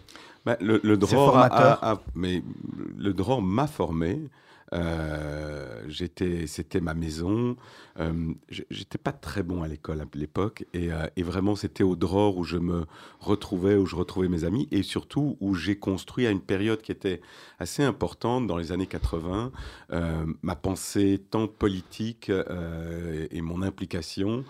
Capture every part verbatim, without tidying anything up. Bah, le, le Dror a, a, a, mais le Dror m'a formé. Euh, j'étais, c'était ma maison. Euh, j'étais pas très bon à l'école à l'époque, et, euh, et vraiment c'était au Dror où je me retrouvais, où je retrouvais mes amis, et surtout où j'ai construit à une période qui était assez importante dans les années quatre-vingt euh, ma pensée tant politique euh, et, et mon implication.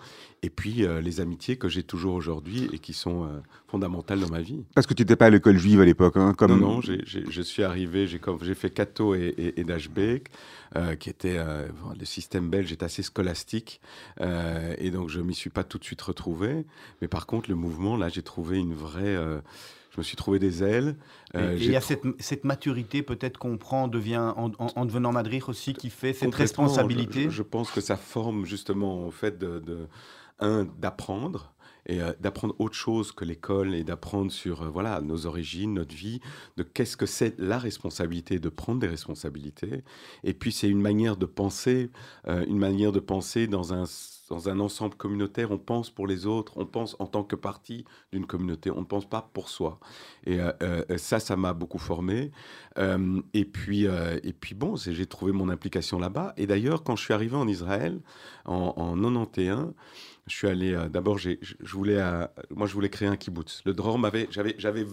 Et puis, euh, les amitiés que j'ai toujours aujourd'hui et qui sont euh, fondamentales dans ma vie. Parce que tu n'étais pas à l'école juive à l'époque, hein, comme... Non, non, j'ai, j'ai, je suis arrivé, j'ai, j'ai fait Kato et, et, et Dashbeek, euh, qui était... Euh, le système belge est assez scolastique, euh, et donc je ne m'y suis pas tout de suite retrouvé. Mais par contre, le mouvement, là, j'ai trouvé une vraie... Euh, je me suis trouvé des ailes. Euh, et il y a tr... cette, cette maturité, peut-être qu'on prend, devient, en, en, en devenant madrir aussi, qui fait cette responsabilité. Je, je pense que ça forme justement, en fait, de... de... un, d'apprendre, et euh, d'apprendre autre chose que l'école, et d'apprendre sur euh, voilà, nos origines, notre vie, de qu'est-ce que c'est la responsabilité, de prendre des responsabilités. Et puis, c'est une manière de penser, euh, une manière de penser dans un, dans un ensemble communautaire. On pense pour les autres, on pense en tant que partie d'une communauté, on ne pense pas pour soi. Et euh, euh, ça, ça m'a beaucoup formé. Euh, et, puis, euh, et puis, bon, c'est, j'ai trouvé mon implication là-bas. Et d'ailleurs, quand je suis arrivé en Israël, en, en quatre-vingt-onze, je suis allé... Euh, d'abord, j'ai, je voulais, euh, moi, je voulais créer un kibbutz. Le Dror m'avait... J'avais, j'avais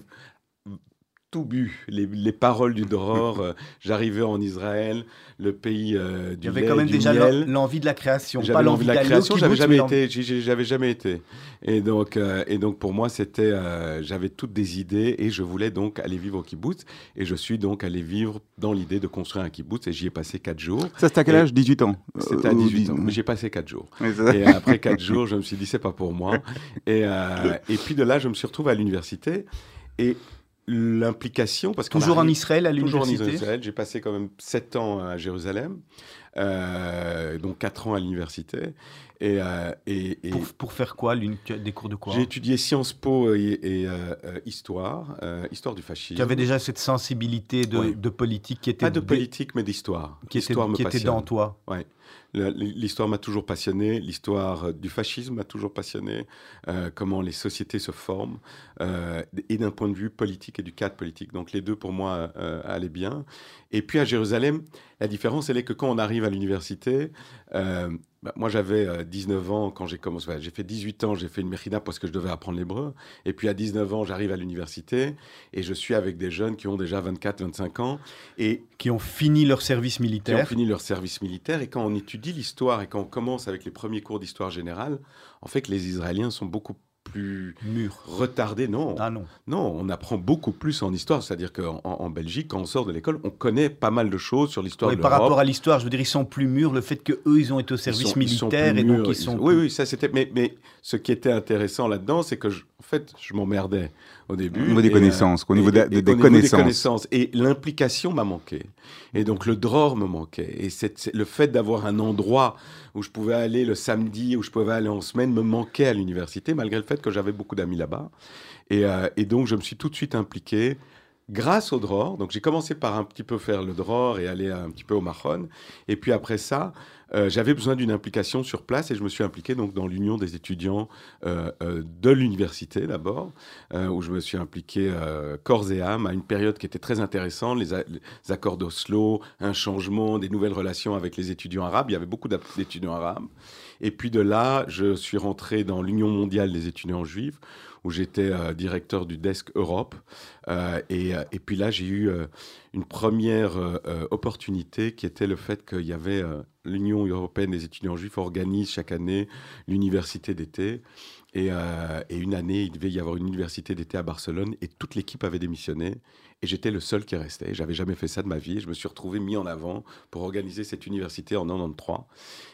tout bu. Les, les paroles du Dror, euh, j'arrivais en Israël, le pays euh, du lait, du miel. J'avais quand même déjà l'envie de la création, pas l'envie de la création, j'avais jamais été, j'avais jamais été. Et donc, euh, et donc pour moi, c'était, euh, j'avais toutes des idées et je voulais donc aller vivre au kibbutz. Et je suis donc allé vivre dans l'idée de construire un kibbutz et j'y ai passé quatre jours. Ça, c'était à quel âge? dix-huit ans? C'était à dix-huit ans. J'ai passé quatre jours. Et après quatre jours, je me suis dit, c'est pas pour moi. Et, euh, et puis de là, je me suis retrouvé à l'université. Et l'implication... parce qu'on Toujours arrive, en Israël, à l'université? Toujours en Israël. J'ai passé quand même sept ans à Jérusalem, euh, donc quatre ans à l'université. Et, euh, et, et pour, pour faire quoi? Des cours de quoi? J'ai étudié Sciences Po et, et euh, Histoire, euh, Histoire du fascisme. Tu avais déjà cette sensibilité de, oui. de politique qui était... Pas de politique, mais d'histoire. Qui, était, qui était dans toi. Oui. L'histoire m'a toujours passionné, l'histoire du fascisme m'a toujours passionné, euh, comment les sociétés se forment, euh, et d'un point de vue politique et du cadre politique. Donc les deux, pour moi, euh, allaient bien. Et puis à Jérusalem, la différence, elle est que quand on arrive à l'université, euh, bah, moi j'avais dix-neuf ans quand j'ai commencé, enfin, j'ai fait dix-huit ans, j'ai fait une mechina parce que je devais apprendre l'hébreu. Et puis à dix-neuf ans, j'arrive à l'université et je suis avec des jeunes qui ont déjà vingt-quatre, vingt-cinq ans. Et qui ont fini leur service militaire. Qui ont fini leur service militaire. Et quand on étudie l'histoire et quand on commence avec les premiers cours d'histoire générale, en fait, les Israéliens sont beaucoup plus mûrs, retardés. Non. Ah non. Non, on apprend beaucoup plus en histoire. C'est-à-dire qu'en en Belgique, quand on sort de l'école, on connaît pas mal de choses sur l'histoire oui, de l'Europe. Par rapport à l'histoire, je veux dire, ils sont plus mûrs. Le fait qu'eux, ils ont été au service sont, militaire et mûrs, donc ils sont... Ils sont oui, plus... oui, ça c'était... Mais, mais ce qui était intéressant là-dedans, c'est que, je, en fait, je m'emmerdais au début. Au niveau des connaissances. Au niveau des connaissances. Et l'implication m'a manqué. Et donc le Dror me manquait. Et c'est, c'est, le fait d'avoir un endroit où je pouvais aller le samedi, où je pouvais aller en semaine, me manquait à l'université, malgré le fait que j'avais beaucoup d'amis là-bas. Et, euh, et donc, je me suis tout de suite impliqué grâce au Dror. Donc, j'ai commencé par un petit peu faire le Dror et aller un petit peu au Mahon. Et puis après ça, euh, j'avais besoin d'une implication sur place et je me suis impliqué donc, dans l'union des étudiants euh, euh, de l'université d'abord, euh, où je me suis impliqué euh, corps et âme à une période qui était très intéressante, les, les accords d'Oslo, un changement, des nouvelles relations avec les étudiants arabes. Il y avait beaucoup d'étudiants arabes. Et puis de là, je suis rentré dans l'Union mondiale des étudiants juifs, où j'étais euh, directeur du desk Europe. Euh, et, et puis là, j'ai eu euh, une première euh, opportunité qui était le fait qu'il y avait euh, l'Union européenne des étudiants juifs organise chaque année l'université d'été. Et, euh, et une année, il devait y avoir une université d'été à Barcelone et toute l'équipe avait démissionné. Et j'étais le seul qui restait. Je n'avais jamais fait ça de ma vie. Je me suis retrouvé mis en avant pour organiser cette université en quatre-vingt-treize.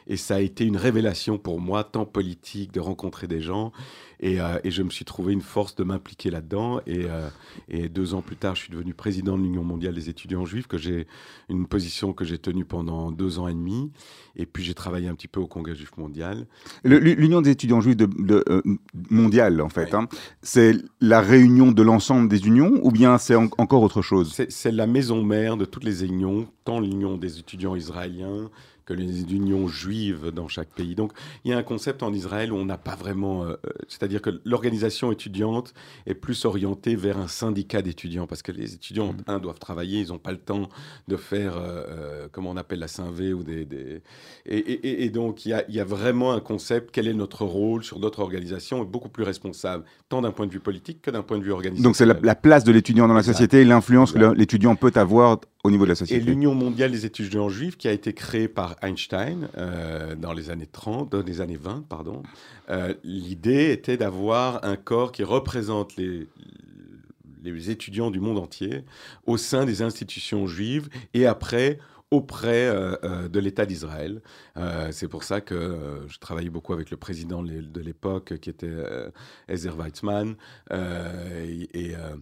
Et ça a été une révélation pour moi, tant politique, de rencontrer des gens. Et, euh, et je me suis trouvé une force de m'impliquer là-dedans. Et, euh, et deux ans plus tard, je suis devenu président de l'Union mondiale des étudiants juifs, que j'ai une position que j'ai tenue pendant deux ans et demi. Et puis, j'ai travaillé un petit peu au Congrès juif mondial. Le, L'Union des étudiants juifs de, de, euh, mondiale, en fait, oui. hein, c'est la réunion de l'ensemble des unions ou bien c'est en, encore autre chose? C'est, c'est la maison mère de toutes les unions, tant l'union des étudiants israéliens que les unions juives dans chaque pays. Donc, il y a un concept en Israël où on n'a pas vraiment... Euh, c'est-à-dire que l'organisation étudiante est plus orientée vers un syndicat d'étudiants, parce que les étudiants, un, doivent travailler, ils n'ont pas le temps de faire, euh, comment on appelle la Saint-V, ou des... des... Et, et, et donc, il y a, y a vraiment un concept, quel est notre rôle sur d'autres organisations, est beaucoup plus responsable, tant d'un point de vue politique que d'un point de vue organisationnel. Donc, c'est la, la place de l'étudiant dans la société, et l'influence que l'étudiant peut avoir au niveau de la société. Et l'Union mondiale des étudiants juifs, qui a été créée par Einstein euh, dans les années trente, dans les années vingt, pardon, euh, l'idée était d'avoir un corps qui représente les, les étudiants du monde entier au sein des institutions juives et après auprès euh, de l'État d'Israël. Euh, c'est pour ça que euh, je travaillais beaucoup avec le président de l'époque, qui était euh, Ezer Weizmann, euh, et... et euh,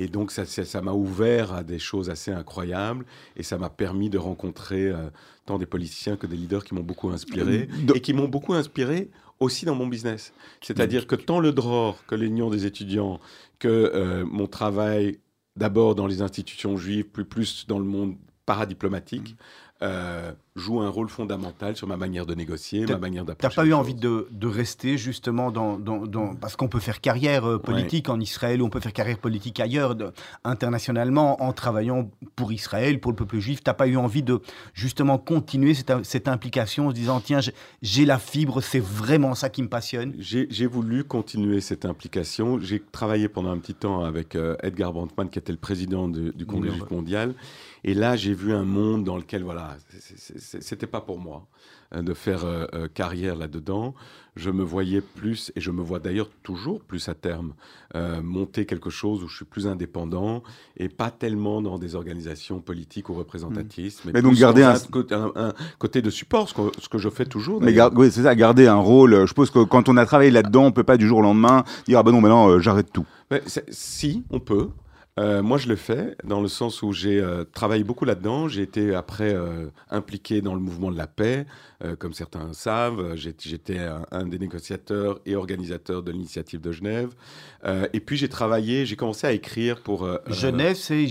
Et donc, ça, ça, ça m'a ouvert à des choses assez incroyables et ça m'a permis de rencontrer euh, tant des politiciens que des leaders qui m'ont beaucoup inspiré et qui m'ont beaucoup inspiré aussi dans mon business. C'est-à-dire que tant le Dror que l'Union des étudiants, que euh, mon travail d'abord dans les institutions juives, plus, plus dans le monde paradiplomatique, euh, joue un rôle fondamental sur ma manière de négocier, ma manière d'approcher. Tu n'as pas eu envie de, de rester justement dans... dans, dans parce qu'on peut faire carrière politique ouais. en Israël, ou on peut faire carrière politique ailleurs, de, internationalement, en travaillant pour Israël, pour le peuple juif. Tu n'as pas eu envie de justement continuer cette, cette implication en se disant, tiens, j'ai la fibre, c'est vraiment ça qui me passionne. J'ai voulu continuer cette implication. J'ai travaillé pendant un petit temps avec euh, Edgar Brandtman, qui était le président de, du Congrès juif mondial. Et là, j'ai vu un monde dans lequel, voilà, c'était pas pour moi hein, de faire euh, euh, carrière là-dedans. Je me voyais plus, et je me vois d'ailleurs toujours plus à terme, euh, monter quelque chose où je suis plus indépendant et pas tellement dans des organisations politiques ou représentatives. Mmh. Mais, mais donc garder un... Un, un côté de support, ce que, ce que je fais toujours. Mais gar... oui, c'est ça, garder un rôle. Je suppose que quand on a travaillé là-dedans, on ne peut pas du jour au lendemain dire « Ah ben non, maintenant, euh, j'arrête tout ». Si, on peut. Euh, moi, je le fais dans le sens où j'ai euh, travaillé beaucoup là-dedans. J'ai été après euh, impliqué dans le mouvement de la paix, euh, comme certains savent. J'étais un, un des négociateurs et organisateurs de l'initiative de Genève. Euh, et puis, j'ai travaillé, j'ai commencé à écrire pour... Euh, Genève, euh, c'est...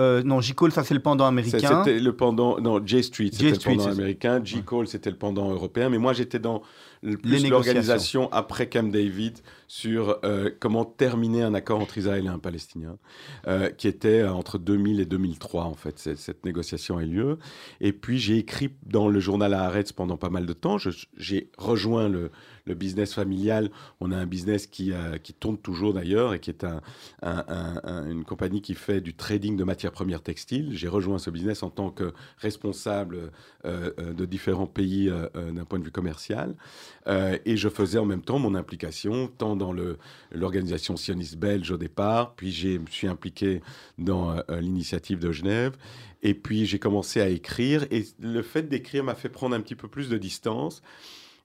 Euh, non, J-Call, ça, c'est le pendant américain. C'était le pendant... Non, J-Street, c'était le pendant américain. J-Call, c'était le pendant européen. Mais moi, j'étais dans... plus l'organisation après Camp David sur euh, comment terminer un accord entre Israël et un Palestinien, euh, qui était euh, entre deux mille et deux mille trois, en fait. Cette négociation a eu lieu. Et puis, j'ai écrit dans le journal Haaretz pendant pas mal de temps. J'ai rejoint le, le business familial. On a un business qui, euh, qui tourne toujours, d'ailleurs, et qui est un, un, un, un, une compagnie qui fait du trading de matières premières textiles. J'ai rejoint ce business en tant que responsable euh, de différents pays euh, d'un point de vue commercial. Euh, et je faisais en même temps mon implication, tant dans l'organisation sioniste belge au départ, puis je me suis impliqué dans euh, l'initiative de Genève, et puis j'ai commencé à écrire, et le fait d'écrire m'a fait prendre un petit peu plus de distance,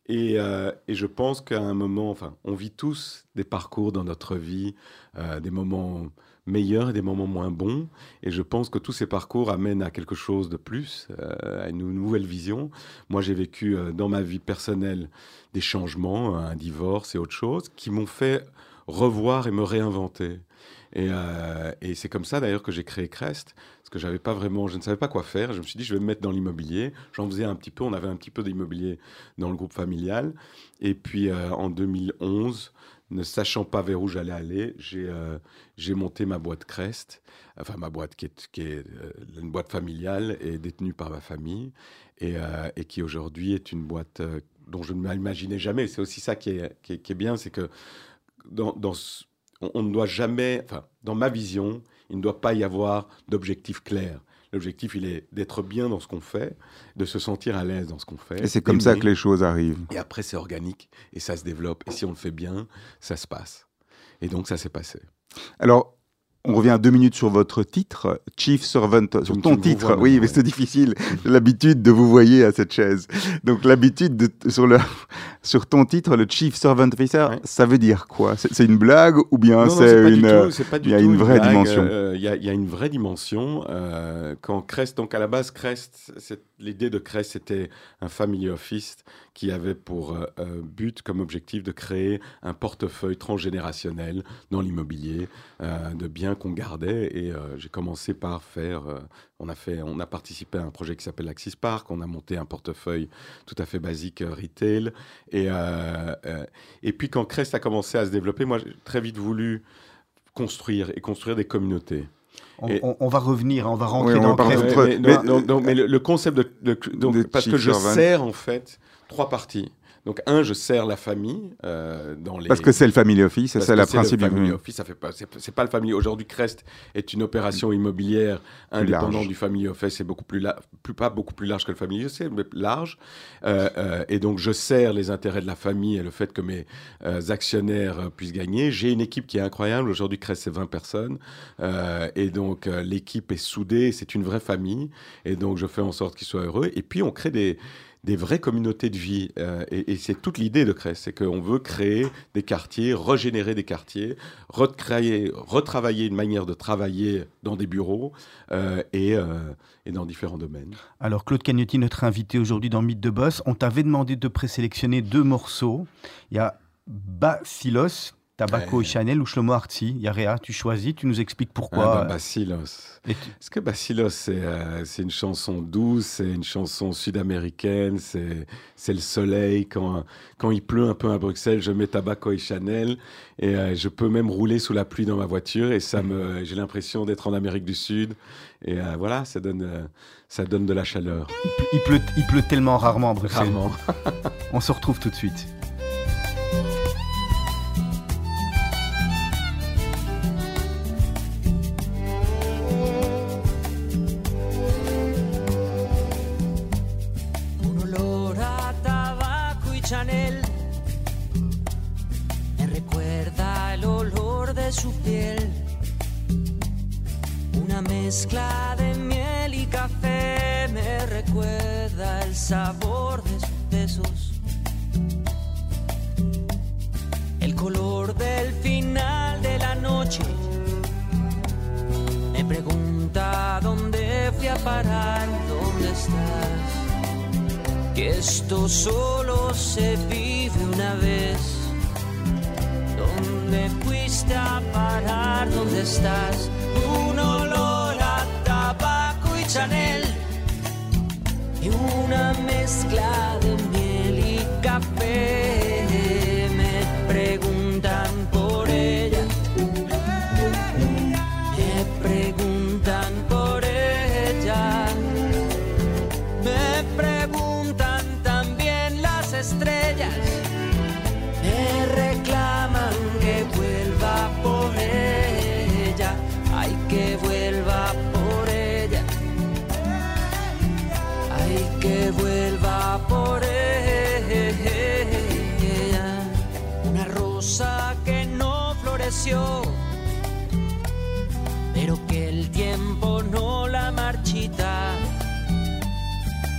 et, euh, et je pense qu'à un moment, enfin, on vit tous des parcours dans notre vie, euh, des moments... meilleurs et des moments moins bons. Et je pense que tous ces parcours amènent à quelque chose de plus, euh, à une nouvelle vision. Moi, j'ai vécu euh, dans ma vie personnelle des changements, un divorce et autre chose, qui m'ont fait revoir et me réinventer. Et, euh, et c'est comme ça, d'ailleurs, que j'ai créé Crest, parce que j'avais pas vraiment, je ne savais pas quoi faire. Je me suis dit, je vais me mettre dans l'immobilier. J'en faisais un petit peu. On avait un petit peu d'immobilier dans le groupe familial. Et puis, euh, en deux mille onze... ne sachant pas vers où j'allais aller, j'ai euh, monté ma boîte Crest, enfin ma boîte qui est, qui est euh, une boîte familiale et détenue par ma famille, et, euh, et qui aujourd'hui est une boîte euh, dont je ne m'imaginais jamais. C'est aussi ça qui est, qui est, qui est bien, c'est que dans, dans ce, on, on ne doit jamais, enfin dans ma vision, il ne doit pas y avoir d'objectif clair. L'objectif, il est d'être bien dans ce qu'on fait, de se sentir à l'aise dans ce qu'on fait. Et c'est comme ça que les choses arrivent. Et après, c'est organique et ça se développe. Et si on le fait bien, ça se passe. Et donc, ça s'est passé. Alors, on revient deux minutes sur votre titre, Chief Servant, sur donc ton titre. Vois, oui, ouais. Mais c'est difficile, l'habitude de vous voyer à cette chaise. Donc, l'habitude sur, le, sur ton titre, le Chief Servant Officer, ouais. Ça veut dire quoi? C'est une blague ou bien c'est une, euh, une, euh, une, une vraie dimension? Il y a une vraie dimension. Quand Crest, donc à la base, Crest, l'idée de Crest, c'était un family office qui avait pour euh, but, comme objectif, de créer un portefeuille transgénérationnel dans l'immobilier euh, de biens qu'on gardait, et euh, j'ai commencé par faire, euh, on a fait, on a participé à un projet qui s'appelle Axis Park, on a monté un portefeuille tout à fait basique euh, retail, et, euh, euh, et puis quand Crest a commencé à se développer, moi j'ai très vite voulu construire et construire des communautés. On, et... on, on va revenir, on va rentrer oui, on dans va Crest. Mais, mais, non, non, mais le, le concept de, de, donc, de parce que je sers en fait trois parties. Donc, un, je sers la famille. Euh, dans les... Parce que c'est le family office, c'est la principe. Le family office, ça fait pas, c'est pas le family. Aujourd'hui, Crest est une opération immobilière indépendante du family office. C'est beaucoup plus, la... plus pas beaucoup plus large que le family office, mais large. Euh, euh, et donc, je sers les intérêts de la famille et le fait que mes euh, actionnaires euh, puissent gagner. J'ai une équipe qui est incroyable. Aujourd'hui, Crest, c'est vingt personnes. Euh, et donc, euh, l'équipe est soudée. C'est une vraie famille. Et donc, je fais en sorte qu'ils soient heureux. Et puis, on crée des... des vraies communautés de vie. Euh, et et c'est toute l'idée de Crest, c'est qu'on veut créer des quartiers, régénérer des quartiers, recréer, retravailler une manière de travailler dans des bureaux euh, et, euh, et dans différents domaines. Alors, Claude Kandiyoti, notre invité aujourd'hui dans Myth de Boss, on t'avait demandé de présélectionner deux morceaux. Il y a Basilos, Tabaco ouais. et Chanel ou Shlomo Artzi, Yarea, tu choisis, tu nous expliques pourquoi. Ah bah, Basilos. Tu... Est-ce que Basilos, c'est euh, une chanson douce, c'est une chanson sud-américaine, c'est le soleil. Quand, quand il pleut un peu à Bruxelles, je mets Tabaco et Chanel et euh, je peux même rouler sous la pluie dans ma voiture et ça me, j'ai l'impression d'être en Amérique du Sud. Et euh, voilà, ça donne, euh, ça donne de la chaleur. Il pleut, il pleut tellement rarement à Bruxelles. Rarement. On se retrouve tout de suite. Su piel, una mezcla de miel y café me recuerda el sabor de sus besos, el color del final de la noche me pregunta dónde fui a parar, dónde estás, que esto solo se vive una vez. ¿Dónde fuiste a parar? ¿Dónde estás? Un olor a tabaco y Chanel y una mezcla de miel y café me preguntan por ella, me preguntan por ella, me preguntan también las estrellas, me reclaman que vuelva por ella, ay que vuelva por ella, ay que vuelva por ella. Una rosa que no floreció, pero que el tiempo no la marchita,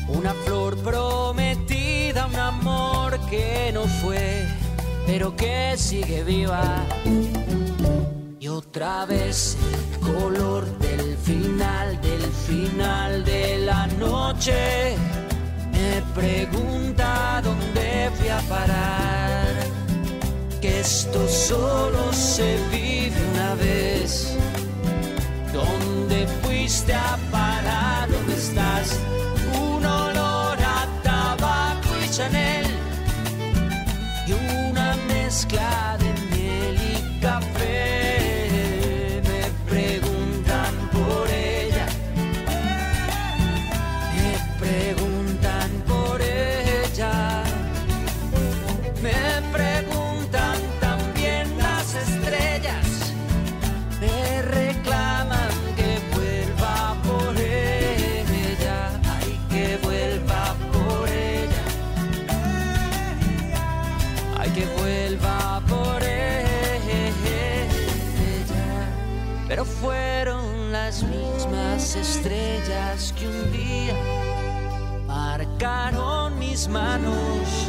una flor prometida, un amor que no fue, pero que sigue viva. Y otra vez el color del final, del final de la noche me pregunta dónde fui a parar, que esto solo se vive una vez. ¿Dónde fuiste a parar? ¿Dónde estás? Un olor a tabaco y Chanel y una mezcla de miel y café me preguntan por ella, me preguntan por ella, me preguntan también las estrellas, me reclaman que vuelva por ella, ay que vuelva por ella, ay que vuelva por ella. Pero fueron las mismas estrellas que un día marcaron mis manos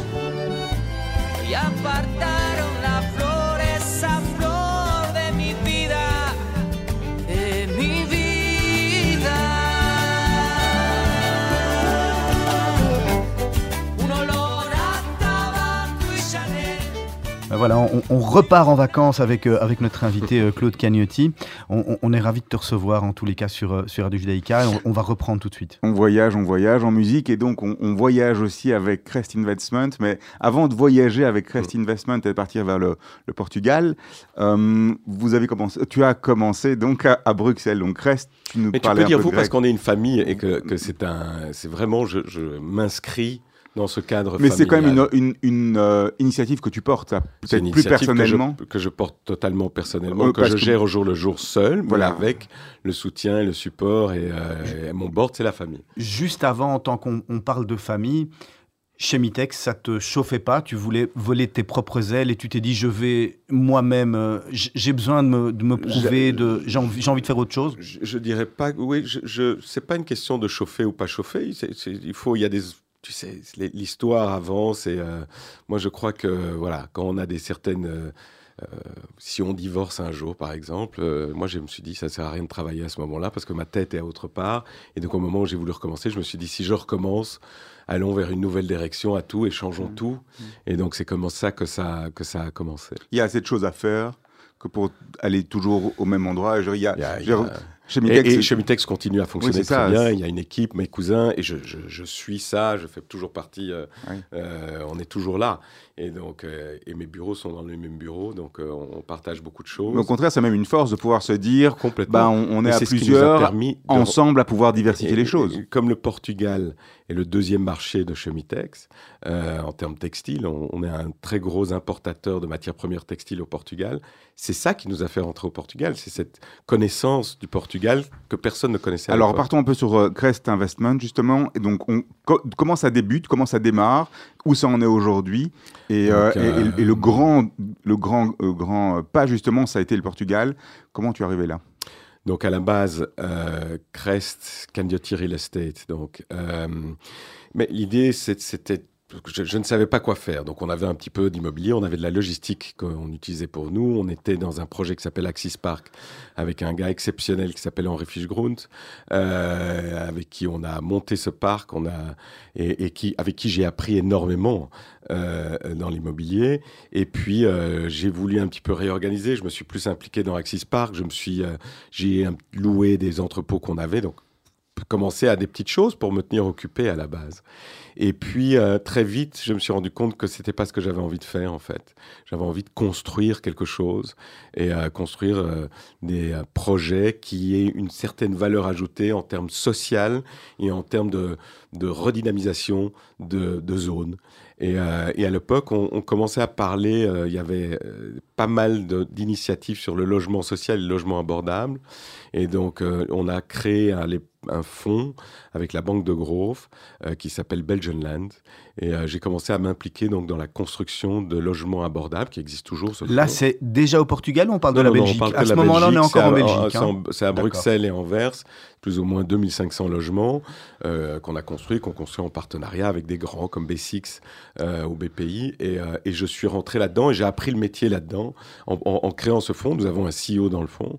y apartaron la flor, esa flor de mi vida, de mi vida. Un olor a tabaco y Chanel. Voilà, on, on repart en vacances avec, euh, avec notre invité euh, Claude Kandiyoti. On, on, on est ravis de te recevoir en tous les cas sur, euh, sur Radio Judaïca. On, on va reprendre tout de suite. On voyage, on voyage en musique et donc on, on voyage aussi avec Krest Investment. Mais avant de voyager avec Krest Investment et de partir vers le, le Portugal, euh, vous avez commencé, tu as commencé donc à, à Bruxelles. Donc Krest, tu nous parlais un peu de grec. Mais tu peux dire vous parce qu'on est une famille et que, que c'est un, c'est vraiment, je, je m'inscris dans ce cadre familial. Mais c'est quand même une, une, une euh, initiative que tu portes, ça, peut-être plus personnellement. Que je, que je porte totalement personnellement, euh, que je gère que... au jour le jour seul, voilà. Mais avec le soutien, le support et, euh, et mon board, c'est la famille. Juste avant, en tant qu'on parle de famille, Chemitex, ça ne te chauffait pas, tu voulais voler tes propres ailes et tu t'es dit je vais moi-même, euh, j'ai besoin de me, de me prouver, j'ai envie, envie de faire autre chose. Je, je dirais pas, oui, je, je, c'est pas une question de chauffer ou pas chauffer, c'est, c'est, il faut, il y a des... Tu sais, l'histoire avance et euh, moi je crois que voilà, quand on a des certaines Euh, si on divorce un jour, par exemple, euh, moi, je me suis dit, ça ne sert à rien de travailler à ce moment-là parce que ma tête est à autre part. Et donc, au moment où j'ai voulu recommencer, je me suis dit, si je recommence, allons vers une nouvelle direction à tout et changeons mmh. tout. Mmh. Et donc, c'est comme ça que, ça que ça a commencé. Il y a assez de choses à faire que pour aller toujours au même endroit. Je, il y a... Il y a, je... il y a... Chemitex, et, et Chemitex continue à fonctionner oui, très ça. bien, il y a une équipe, mes cousins, et je, je, je suis ça, je fais toujours partie, euh, oui. euh, on est toujours là. Et, donc, euh, et mes bureaux sont dans les mêmes bureaux, donc euh, on partage beaucoup de choses. Mais au contraire, c'est même une force de pouvoir se dire, bah, on, on est à plusieurs, permis de... ensemble à pouvoir diversifier et, les choses. Et, et, comme le Portugal est le deuxième marché de Chemitex, euh, en termes textiles, on, on est un très gros importateur de matières premières textiles au Portugal. C'est ça qui nous a fait rentrer au Portugal, c'est cette connaissance du Portugal que personne ne connaissait. Alors, partons un peu sur euh, Krest Investment, justement. Et donc, on, co- comment ça débute, comment ça démarre, où ça en est aujourd'hui. Et, donc, euh, euh... et, et le grand, le grand, euh, grand pas, justement, ça a été le Portugal. Comment tu es arrivé là ? Donc, à la base, euh, Crest Kandiyoti Real Estate. Donc, euh, mais l'idée, c'est, c'était... Je, je ne savais pas quoi faire. Donc, on avait un petit peu d'immobilier, on avait de la logistique qu'on utilisait pour nous. On était dans un projet qui s'appelle Axis Park, avec un gars exceptionnel qui s'appelle Henri Fischgrund, euh, avec qui on a monté ce parc, on a, et, et qui, avec qui j'ai appris énormément euh, dans l'immobilier. Et puis, euh, j'ai voulu un petit peu réorganiser. Je me suis plus impliqué dans Axis Park. Je me suis, euh, j'ai loué des entrepôts qu'on avait, donc commencer à des petites choses pour me tenir occupé à la base. Et puis, euh, très vite, je me suis rendu compte que ce n'était pas ce que j'avais envie de faire, en fait. J'avais envie de construire quelque chose et euh, construire euh, des euh, projets qui aient une certaine valeur ajoutée en termes social et en termes de, de redynamisation de, de zones. Et, euh, et à l'époque, on, on commençait à parler, euh, il y avait euh, pas mal de, d'initiatives sur le logement social et le logement abordable. Et donc, euh, on a créé un, les, un fonds avec la Banque de Groesbeeck euh, qui s'appelle Belgian Land. Et euh, j'ai commencé à m'impliquer donc, dans la construction de logements abordables qui existent toujours. Ce Là, fonds. C'est déjà au Portugal ou on parle non, de la non, Belgique? À ce moment-là, on est encore en Belgique. C'est à, en, hein. c'est à Bruxelles et Anvers, plus ou moins deux mille cinq cents logements euh, qu'on a construits, qu'on construit en partenariat avec des grands comme B six, Euh, au B P I et, euh, et je suis rentré là-dedans et j'ai appris le métier là-dedans en, en, en créant ce fonds. Nous avons un C E O dans le fonds.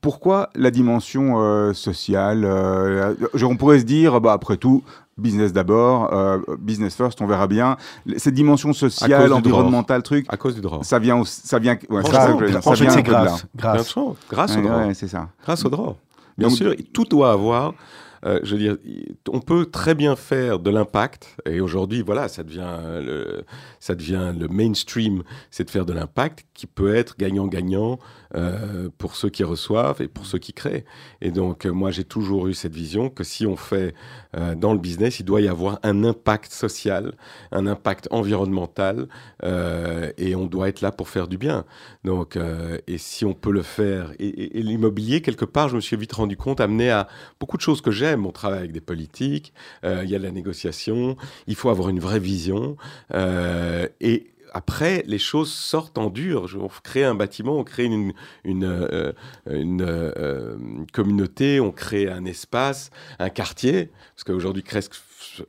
Pourquoi la dimension euh, sociale euh, on pourrait se dire, bah, après tout, business d'abord, euh, business first, on verra bien. Cette dimension sociale, environnementale, truc, à cause du Dror. Ça vient, au, ça vient, ouais, ça, ça, ça, ça vient c'est grâce, grâce, grâce au Dror. Ouais, ouais, c'est ça. Grâce au Dror. Bien Donc, sûr, tout doit avoir. Euh, je veux dire, on peut très bien faire de l'impact, et aujourd'hui, voilà, ça devient le, ça devient le mainstream, c'est de faire de l'impact qui peut être gagnant-gagnant euh, pour ceux qui reçoivent et pour ceux qui créent. Et donc, euh, moi, j'ai toujours eu cette vision que si on fait euh, dans le business, il doit y avoir un impact social, un impact environnemental, euh, et on doit être là pour faire du bien. Donc, euh, et si on peut le faire, et, et, et l'immobilier, quelque part, je me suis vite rendu compte, amené à beaucoup de choses que j'aime. On travaille avec des politiques, euh, il y a de la négociation, il faut avoir une vraie vision. Euh, et après, les choses sortent en dur. On crée un bâtiment, on crée une, une, euh, une euh, communauté, on crée un espace, un quartier, parce qu'aujourd'hui, Crest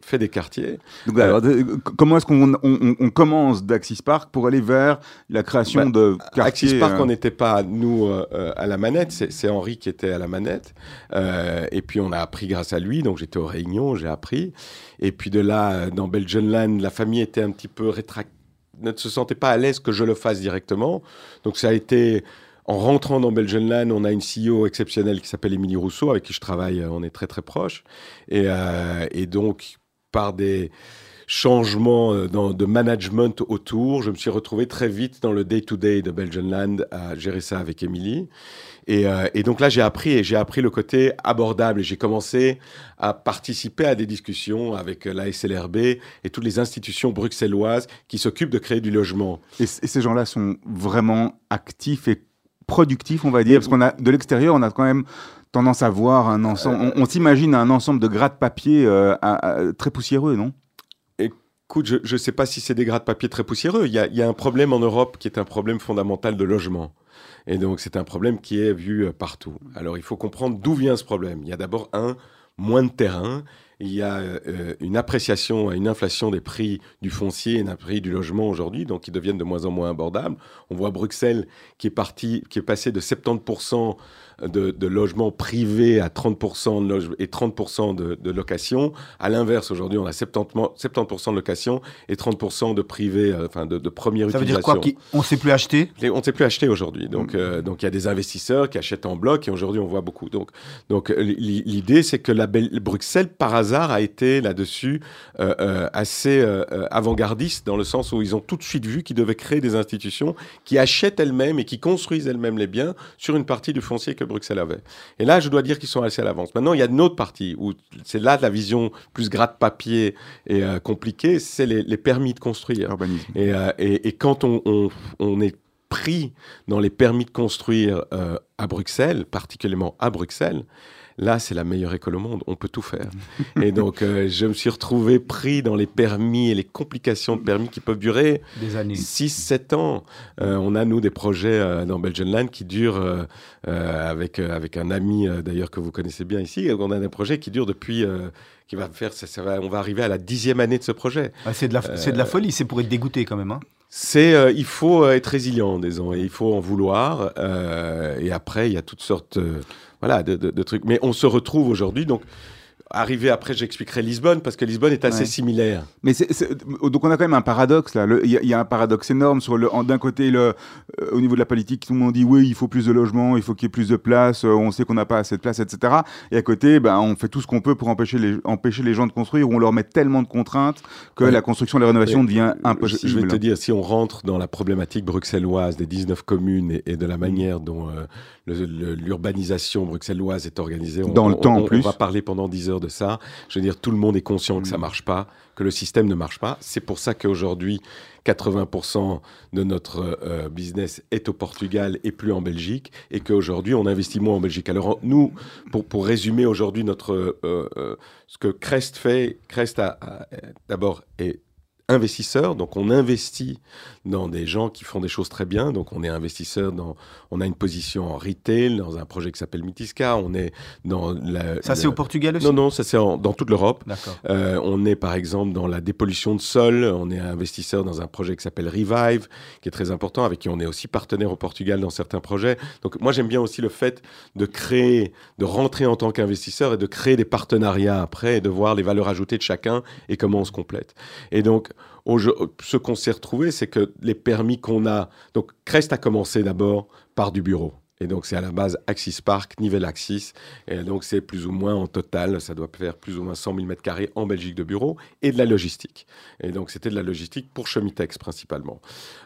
fait des quartiers. Donc, alors, euh, comment est-ce qu'on on, on, on commence d'Axis Park pour aller vers la création bah, de quartiers? Axis Park, euh... on n'était pas, nous, euh, à la manette. C'est, c'est Henri qui était à la manette. Euh, et puis, on a appris grâce à lui. Donc, j'étais aux réunions, j'ai appris. Et puis, de là, dans Belgian Land, la famille était un petit peu rétractée, ne se sentait pas à l'aise que je le fasse directement. Donc, ça a été... En rentrant dans Belgian Land, on a une C E O exceptionnelle qui s'appelle Émilie Rousseau, avec qui je travaille, on est très très proches. Et, euh, et donc, par des changements dans, de management autour, je me suis retrouvé très vite dans le day-to-day de Belgian Land à gérer ça avec Émilie. Et, euh, et donc là, j'ai appris, et j'ai appris le côté abordable. J'ai commencé à participer à des discussions avec la S L R B et toutes les institutions bruxelloises qui s'occupent de créer du logement. Et, c- et ces gens-là sont vraiment actifs et productif, on va dire, parce qu'on a de l'extérieur, on a quand même tendance à voir un ensemble. Euh, on, on s'imagine un ensemble de gratte-papier euh, à, à, très poussiéreux, non ? Écoute, je ne sais pas si c'est des gratte-papier très poussiéreux. Il y a, y a un problème en Europe qui est un problème fondamental de logement. Et donc, c'est un problème qui est vu partout. Alors, il faut comprendre d'où vient ce problème. Il y a d'abord un moins de terrain. Il y a euh, une appréciation, une inflation des prix du foncier et des prix du logement aujourd'hui, donc qui deviennent de moins en moins abordables. On voit Bruxelles qui est, parti, qui est passé de soixante-dix pour cent de, de logements privés à trente pour cent de loge- et trente pour cent de, de location. À l'inverse, aujourd'hui, on a soixante-dix pour cent de location et trente pour cent de privés, euh, enfin de, de première Ça utilisation. Ça veut dire quoi? On ne sait plus acheter? On ne sait plus acheter aujourd'hui. Donc, mmh. euh, donc, il y a des investisseurs qui achètent en bloc et aujourd'hui, on voit beaucoup. Donc, donc l'idée, c'est que la Belle- Bruxelles, par hasard, a été là-dessus euh, euh, assez euh, avant-gardiste, dans le sens où ils ont tout de suite vu qu'ils devaient créer des institutions qui achètent elles-mêmes et qui construisent elles-mêmes les biens sur une partie du foncier que Bruxelles avait. Et là, je dois dire qu'ils sont assez à l'avance. Maintenant, il y a une autre partie où c'est là de la vision plus gratte-papier et euh, compliquée, c'est les, les permis de construire. L'urbanisme. Et, euh, et, et quand on, on, on est pris dans les permis de construire euh, à Bruxelles, particulièrement à Bruxelles, là, c'est la meilleure école au monde. On peut tout faire. Et donc, euh, je me suis retrouvé pris dans les permis et les complications de permis qui peuvent durer des années. six sept ans. Euh, on a, nous, des projets euh, dans Belgian Land qui durent, euh, euh, avec, euh, avec un ami, euh, d'ailleurs, que vous connaissez bien ici, on a des projets qui durent depuis... Euh, qui va faire, ça, ça va, on va arriver à la dixième année de ce projet. Ah, c'est, de la, euh, c'est de la folie, c'est pour être dégoûté quand même. Hein. C'est, euh, il faut être résilient, disons, et il faut en vouloir. Euh, et après, il y a toutes sortes... Euh, Voilà, de, de, de trucs. Mais on se retrouve aujourd'hui, donc... Arrivé après, j'expliquerai Lisbonne, parce que Lisbonne est assez ouais. similaire. Mais c'est, c'est, donc on a quand même un paradoxe, là. Il y, y a un paradoxe énorme sur le... En, d'un côté, le, euh, au niveau de la politique, tout le monde dit « Oui, il faut plus de logements, il faut qu'il y ait plus de places, euh, on sait qu'on n'a pas assez de places, et cetera » Et à côté, ben, on fait tout ce qu'on peut pour empêcher les, empêcher les gens de construire, où on leur met tellement de contraintes que ouais. la construction et la rénovation et devient impossible. Je, je vais te dire, si on rentre dans la problématique bruxelloise des dix-neuf communes et, et de la manière dont euh, le, le, l'urbanisation bruxelloise est organisée... On, dans le on, temps, on, en plus. On va parler pendant dix heures de ça. Je veux dire, tout le monde est conscient mmh. que ça ne marche pas, que le système ne marche pas. C'est pour ça qu'aujourd'hui, quatre-vingts pour cent de notre euh, business est au Portugal et plus en Belgique, et qu'aujourd'hui, on investit moins en Belgique. Alors, nous, pour, pour résumer aujourd'hui notre, euh, euh, ce que Crest fait, Crest a, a, a, d'abord est investisseur, donc on investit dans des gens qui font des choses très bien, donc on est investisseur dans, on a une position en retail, dans un projet qui s'appelle Mitisca, on est dans la... Ça la, c'est au Portugal aussi? Non, non, ça c'est en, dans toute l'Europe. D'accord. Euh, on est par exemple dans la dépollution de sol, on est investisseur dans un projet qui s'appelle Revive, qui est très important, avec qui on est aussi partenaire au Portugal dans certains projets. Donc moi j'aime bien aussi le fait de créer, de rentrer en tant qu'investisseur et de créer des partenariats après, et de voir les valeurs ajoutées de chacun et comment on se complète. Et donc ce qu'on s'est retrouvé, c'est que les permis qu'on a... Donc, Crest a commencé d'abord par du bureau. Et donc, c'est à la base Axis Park, Nivelle Axis. Et donc, c'est plus ou moins en total, ça doit faire plus ou moins cent mille mètres carrés en Belgique de bureaux et de la logistique. Et donc, c'était de la logistique pour Chemitex principalement.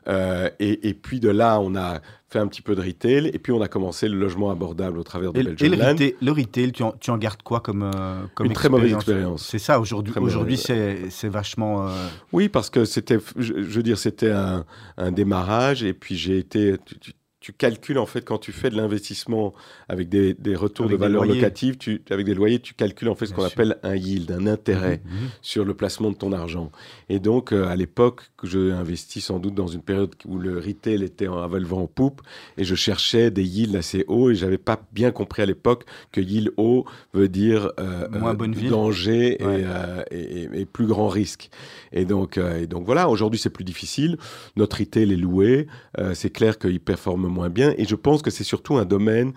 Euh, et, et puis, de là, on a fait un petit peu de retail. Et puis, on a commencé le logement abordable au travers de Belgian Land. Et le retail, le retail tu, en, tu en gardes quoi comme, euh, comme Une expérience. Très mauvaise expérience. C'est ça, aujourd'hui, aujourd'hui c'est, c'est vachement... Euh... Oui, parce que c'était, je, je veux dire, c'était un, un démarrage. Et puis, j'ai été... Tu, tu, Tu calcules, en fait, quand tu fais de l'investissement avec des, des retours avec de valeur locative, tu, avec des loyers, tu calcules, en fait, ce Bien qu'on sûr. appelle un yield, un intérêt mmh, mmh. sur le placement de ton argent. Et donc, euh, à l'époque, je investis sans doute dans une période où le retail était en vent en poupe et je cherchais des yields assez hauts et je n'avais pas bien compris à l'époque que yield haut veut dire euh, Moins euh, bonne ville. danger ouais. et, euh, et, et plus grand risque. Et donc, euh, et donc, voilà, aujourd'hui, c'est plus difficile. Notre retail est loué. Euh, c'est clair qu'il performe moins bien. Et je pense que c'est surtout un domaine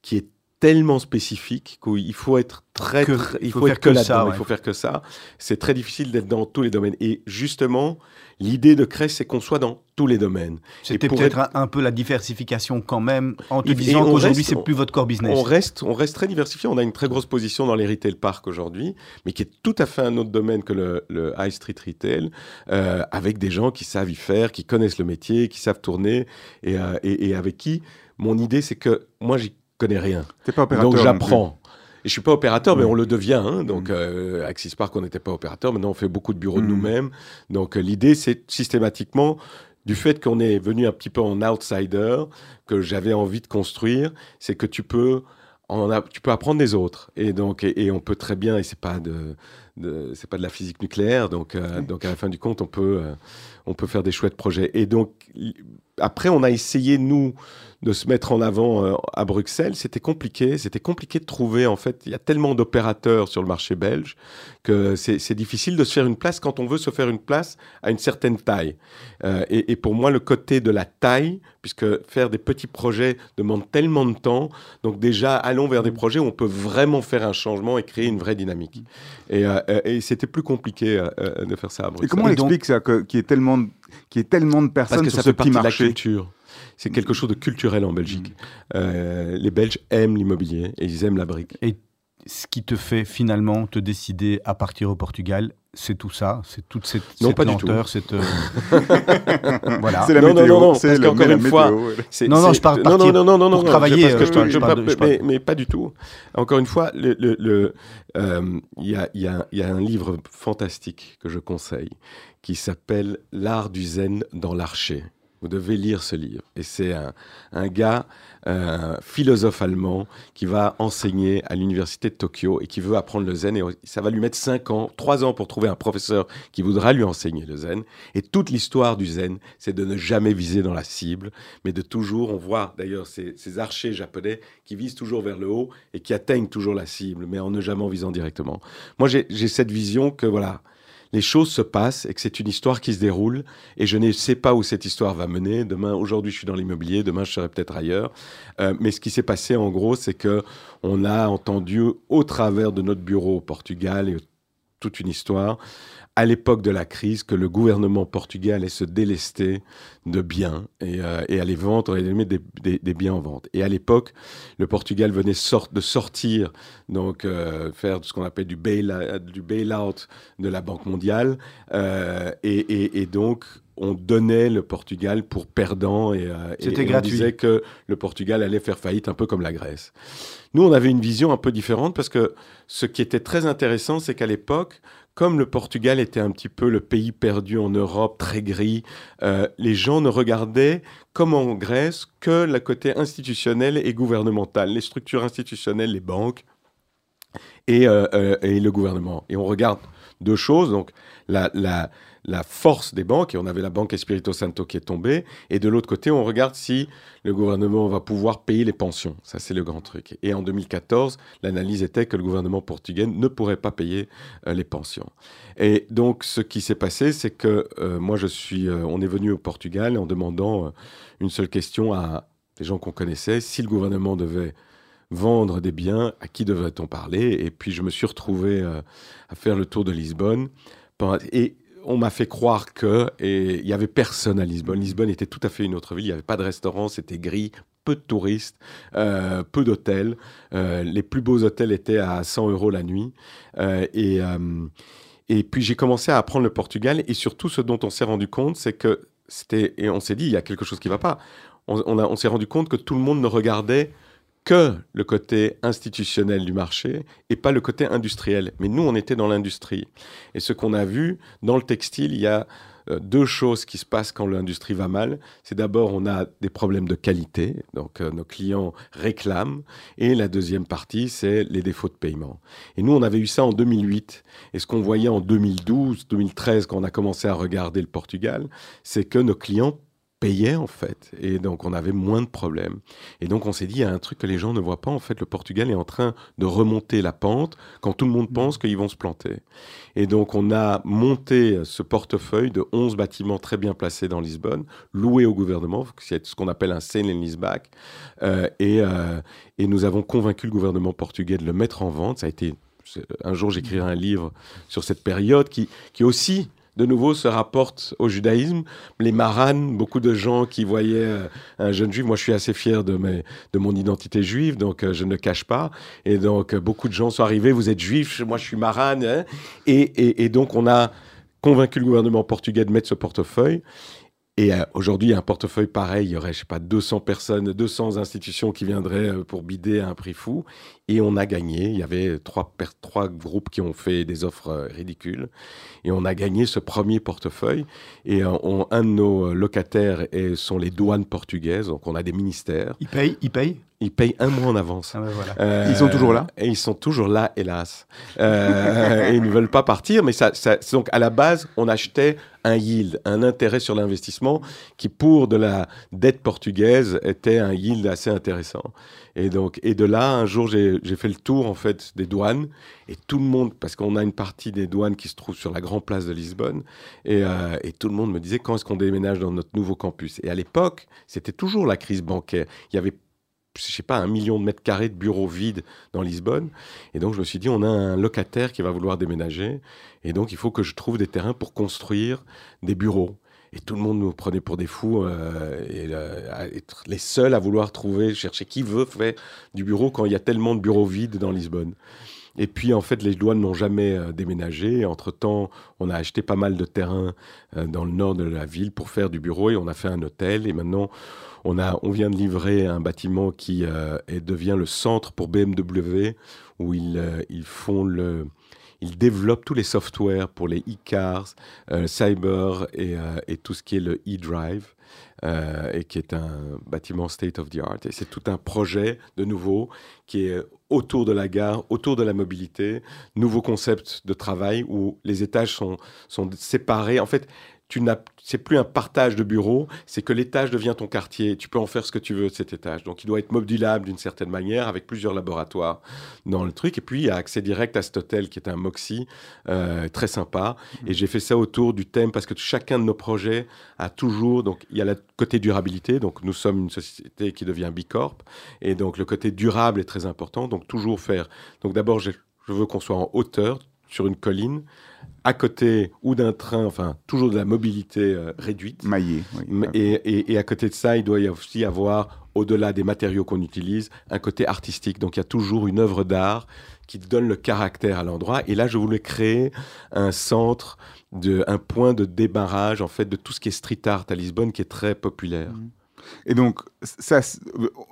qui est tellement spécifique qu'il faut être très... Que, très il faut, faut être que là-dedans, ouais. il faut faire que ça. C'est très difficile d'être dans tous les domaines. Et justement, l'idée de Crest, c'est qu'on soit dans tous les domaines. C'était peut-être être... un peu la diversification quand même, en te et disant qu'aujourd'hui, ce n'est plus votre core business. On reste, on reste très diversifié. On a une très grosse position dans les retail park aujourd'hui, mais qui est tout à fait un autre domaine que le, le high street retail, euh, avec des gens qui savent y faire, qui connaissent le métier, qui savent tourner, et, euh, et, et avec qui, mon idée, c'est que moi, j'y connais rien. T'es pas opérateur. Donc j'apprends. Et je suis pas opérateur, mmh. mais on le devient. Hein. Donc euh, Axis Park, on n'était pas opérateur. Maintenant, on fait beaucoup de bureaux mmh. de nous-mêmes. Donc euh, l'idée, c'est systématiquement du fait qu'on est venu un petit peu en outsider, que j'avais envie de construire, c'est que tu peux, en a, tu peux apprendre des autres. Et donc, et, et on peut très bien. Et c'est pas de de, c'est pas de la physique nucléaire, donc, euh, ouais. donc à la fin du compte, on peut, euh, on peut faire des chouettes projets. Et donc, après, on a essayé, nous, de se mettre en avant euh, à Bruxelles. C'était compliqué. C'était compliqué de trouver, en fait, il y a tellement d'opérateurs sur le marché belge que c'est, c'est difficile de se faire une place quand on veut se faire une place à une certaine taille. Euh, et, et pour moi, le côté de la taille, puisque faire des petits projets demande tellement de temps. Donc déjà, allons vers des projets où on peut vraiment faire un changement et créer une vraie dynamique. Et, euh, et c'était plus compliqué euh, de faire ça à Bruxelles. Et comment on explique ça, qu'il y ait tellement de, qu'il y ait tellement de personnes sur ce petit marché ? Parce que ça fait partie de la culture. C'est quelque chose de culturel en Belgique. Mmh. Euh, les Belges aiment l'immobilier et ils aiment la brique. Et ce qui te fait finalement te décider à partir au Portugal, c'est tout ça, c'est toute cette, non, cette pas lenteur, du tout. cette euh... voilà. C'est la météo. Non, non, non, c'est encore une fois. C'est, non, non, je parle non, non, non, non, non, travailler. Je, euh, je, je, parle, je parle. Mais, mais pas du tout. Encore une fois, il le, le, le, euh, y, y, y a un livre fantastique que je conseille qui s'appelle L'art du zen dans l'archer. Vous devez lire ce livre. Et c'est un, un gars, euh, philosophe allemand, qui va enseigner à l'université de Tokyo et qui veut apprendre le zen. Et ça va lui mettre cinq ans, trois ans pour trouver un professeur qui voudra lui enseigner le zen. Et toute l'histoire du zen, c'est de ne jamais viser dans la cible, mais de toujours, on voit d'ailleurs ces, ces archers japonais qui visent toujours vers le haut et qui atteignent toujours la cible, mais en ne jamais en visant directement. Moi, j'ai, j'ai cette vision que, voilà, les choses se passent et que c'est une histoire qui se déroule et je ne sais pas où cette histoire va mener. Demain, aujourd'hui, je suis dans l'immobilier, demain, je serai peut-être ailleurs. Euh, mais ce qui s'est passé, en gros, c'est qu'on a entendu au travers de notre bureau au Portugal et toute une histoire, à l'époque de la crise, que le gouvernement portugais allait se délester de biens et, euh, et allait vendre, allait mettre des, des, des biens en vente. Et à l'époque, le Portugal venait sort, de sortir, donc euh, faire ce qu'on appelle du bail, du bail-out de la Banque mondiale. Euh, et, et, et donc, on donnait le Portugal pour perdant et, euh, C'était et, et gratuit. On disait que le Portugal allait faire faillite, un peu comme la Grèce. Nous, on avait une vision un peu différente parce que ce qui était très intéressant, c'est qu'à l'époque, comme le Portugal était un petit peu le pays perdu en Europe, très gris, euh, les gens ne regardaient, comme en Grèce, que le côté institutionnel et gouvernemental, les structures institutionnelles, les banques et, euh, euh, et le gouvernement. Et on regarde deux choses, donc la, la, la force des banques, et on avait la banque Espírito Santo qui est tombée, et de l'autre côté, on regarde si le gouvernement va pouvoir payer les pensions. Ça, c'est le grand truc. Et en deux mille quatorze, l'analyse était que le gouvernement portugais ne pourrait pas payer euh, les pensions. Et donc, ce qui s'est passé, c'est que euh, moi, je suis, euh, on est venu au Portugal en demandant euh, une seule question à des gens qu'on connaissait. Si le gouvernement devait vendre des biens, à qui devrait-on parler? Et puis, je me suis retrouvé euh, à faire le tour de Lisbonne. Et on m'a fait croire que il n'y avait personne à Lisbonne. Lisbonne était tout à fait une autre ville. Il n'y avait pas de restaurant, c'était gris, peu de touristes, euh, peu d'hôtels. Euh, les plus beaux hôtels étaient à cent euros la nuit. Euh, et, euh, et puis, j'ai commencé à apprendre le Portugal. Et surtout, ce dont on s'est rendu compte, c'est que c'était... Et on s'est dit, il y a quelque chose qui ne va pas. On, on, a, on s'est rendu compte que tout le monde ne regardait que le côté institutionnel du marché et pas le côté industriel. Mais nous, on était dans l'industrie. Et ce qu'on a vu, dans le textile, il y a euh, deux choses qui se passent quand l'industrie va mal. C'est d'abord, on a des problèmes de qualité, donc euh, nos clients réclament. Et la deuxième partie, c'est les défauts de paiement. Et nous, on avait eu ça en deux mille huit. Et ce qu'on voyait en deux mille douze, deux mille treize, quand on a commencé à regarder le Portugal, c'est que nos clients payait en fait, et donc on avait moins de problèmes. Et donc on s'est dit, il y a un truc que les gens ne voient pas, en fait le Portugal est en train de remonter la pente quand tout le monde pense qu'ils vont se planter. Et donc on a monté ce portefeuille de onze bâtiments très bien placés dans Lisbonne, loués au gouvernement, c'est ce qu'on appelle un sale and leaseback, euh, et, euh, et nous avons convaincu le gouvernement portugais de le mettre en vente. Ça a été, un jour j'écrirai un livre sur cette période qui, qui aussi, de nouveau, se rapporte au judaïsme. Les maranes, beaucoup de gens qui voyaient euh, un jeune juif. Moi, je suis assez fier de, mes, de mon identité juive, donc euh, je ne le cache pas. Et donc, euh, beaucoup de gens sont arrivés. Vous êtes juif, moi, je suis marane. Hein? Et, et, et donc, on a convaincu le gouvernement portugais de mettre ce portefeuille. Et euh, aujourd'hui, un portefeuille pareil, il y aurait, je sais pas, deux cents personnes, deux cents institutions qui viendraient euh, pour bider à un prix fou. Et on a gagné. Il y avait trois, per- trois groupes qui ont fait des offres euh, ridicules. Et on a gagné ce premier portefeuille. Et euh, on, un de nos locataires est, sont les douanes portugaises. Donc, on a des ministères. Ils payent, ils payent Ils payent un mois en avance. Ah ben voilà. euh, ils sont toujours là. Et ils sont toujours là, hélas. Euh, et ils ne veulent pas partir. Mais ça, ça, donc à la base, on achetait un yield, un intérêt sur l'investissement qui, pour de la dette portugaise, était un yield assez intéressant. Et donc, et de là, un jour, j'ai, j'ai fait le tour en fait des douanes et tout le monde, parce qu'on a une partie des douanes qui se trouve sur la grande place de Lisbonne, et, euh, et tout le monde me disait quand est-ce qu'on déménage dans notre nouveau campus. Et à l'époque, c'était toujours la crise bancaire. Il y avait je ne sais pas, un million de mètres carrés de bureaux vides dans Lisbonne. Et donc, je me suis dit, on a un locataire qui va vouloir déménager. Et donc, il faut que je trouve des terrains pour construire des bureaux. Et tout le monde nous prenait pour des fous euh, et euh, à être les seuls à vouloir trouver, chercher qui veut faire du bureau quand il y a tellement de bureaux vides dans Lisbonne. Et puis, en fait, les douanes n'ont jamais euh, déménagé. Entre-temps, on a acheté pas mal de terrains euh, dans le nord de la ville pour faire du bureau et on a fait un hôtel. Et maintenant... On, a, on vient de livrer un bâtiment qui euh, devient le centre pour B M W, où ils, euh, ils, font le, ils développent tous les softwares pour les e-cars, euh, cyber et, euh, et tout ce qui est le e-drive, euh, et qui est un bâtiment state of the art. Et c'est tout un projet, de nouveau, qui est autour de la gare, autour de la mobilité, nouveau concept de travail où les étages sont, sont séparés. En fait, Tu n'as, c'est plus un partage de bureaux, c'est que l'étage devient ton quartier. Tu peux en faire ce que tu veux de cet étage. Donc, il doit être modulable d'une certaine manière avec plusieurs laboratoires dans le truc. Et puis, il y a accès direct à cet hôtel qui est un moxie euh, très sympa. Mmh. Et j'ai fait ça autour du thème parce que chacun de nos projets a toujours... Donc, il y a le côté durabilité. Donc, nous sommes une société qui devient Bicorp. Et donc, le côté durable est très important. Donc, toujours faire... Donc, d'abord, je, je veux qu'on soit en hauteur sur une colline, à côté ou d'un train, enfin, toujours de la mobilité euh, réduite. Maillée, oui. Et, et, et à côté de ça, il doit y aussi avoir, au-delà des matériaux qu'on utilise, un côté artistique. Donc, il y a toujours une œuvre d'art qui donne le caractère à l'endroit. Et là, je voulais créer un centre, de, un point de démarrage, en fait, de tout ce qui est street art à Lisbonne, qui est très populaire. Et donc, ça,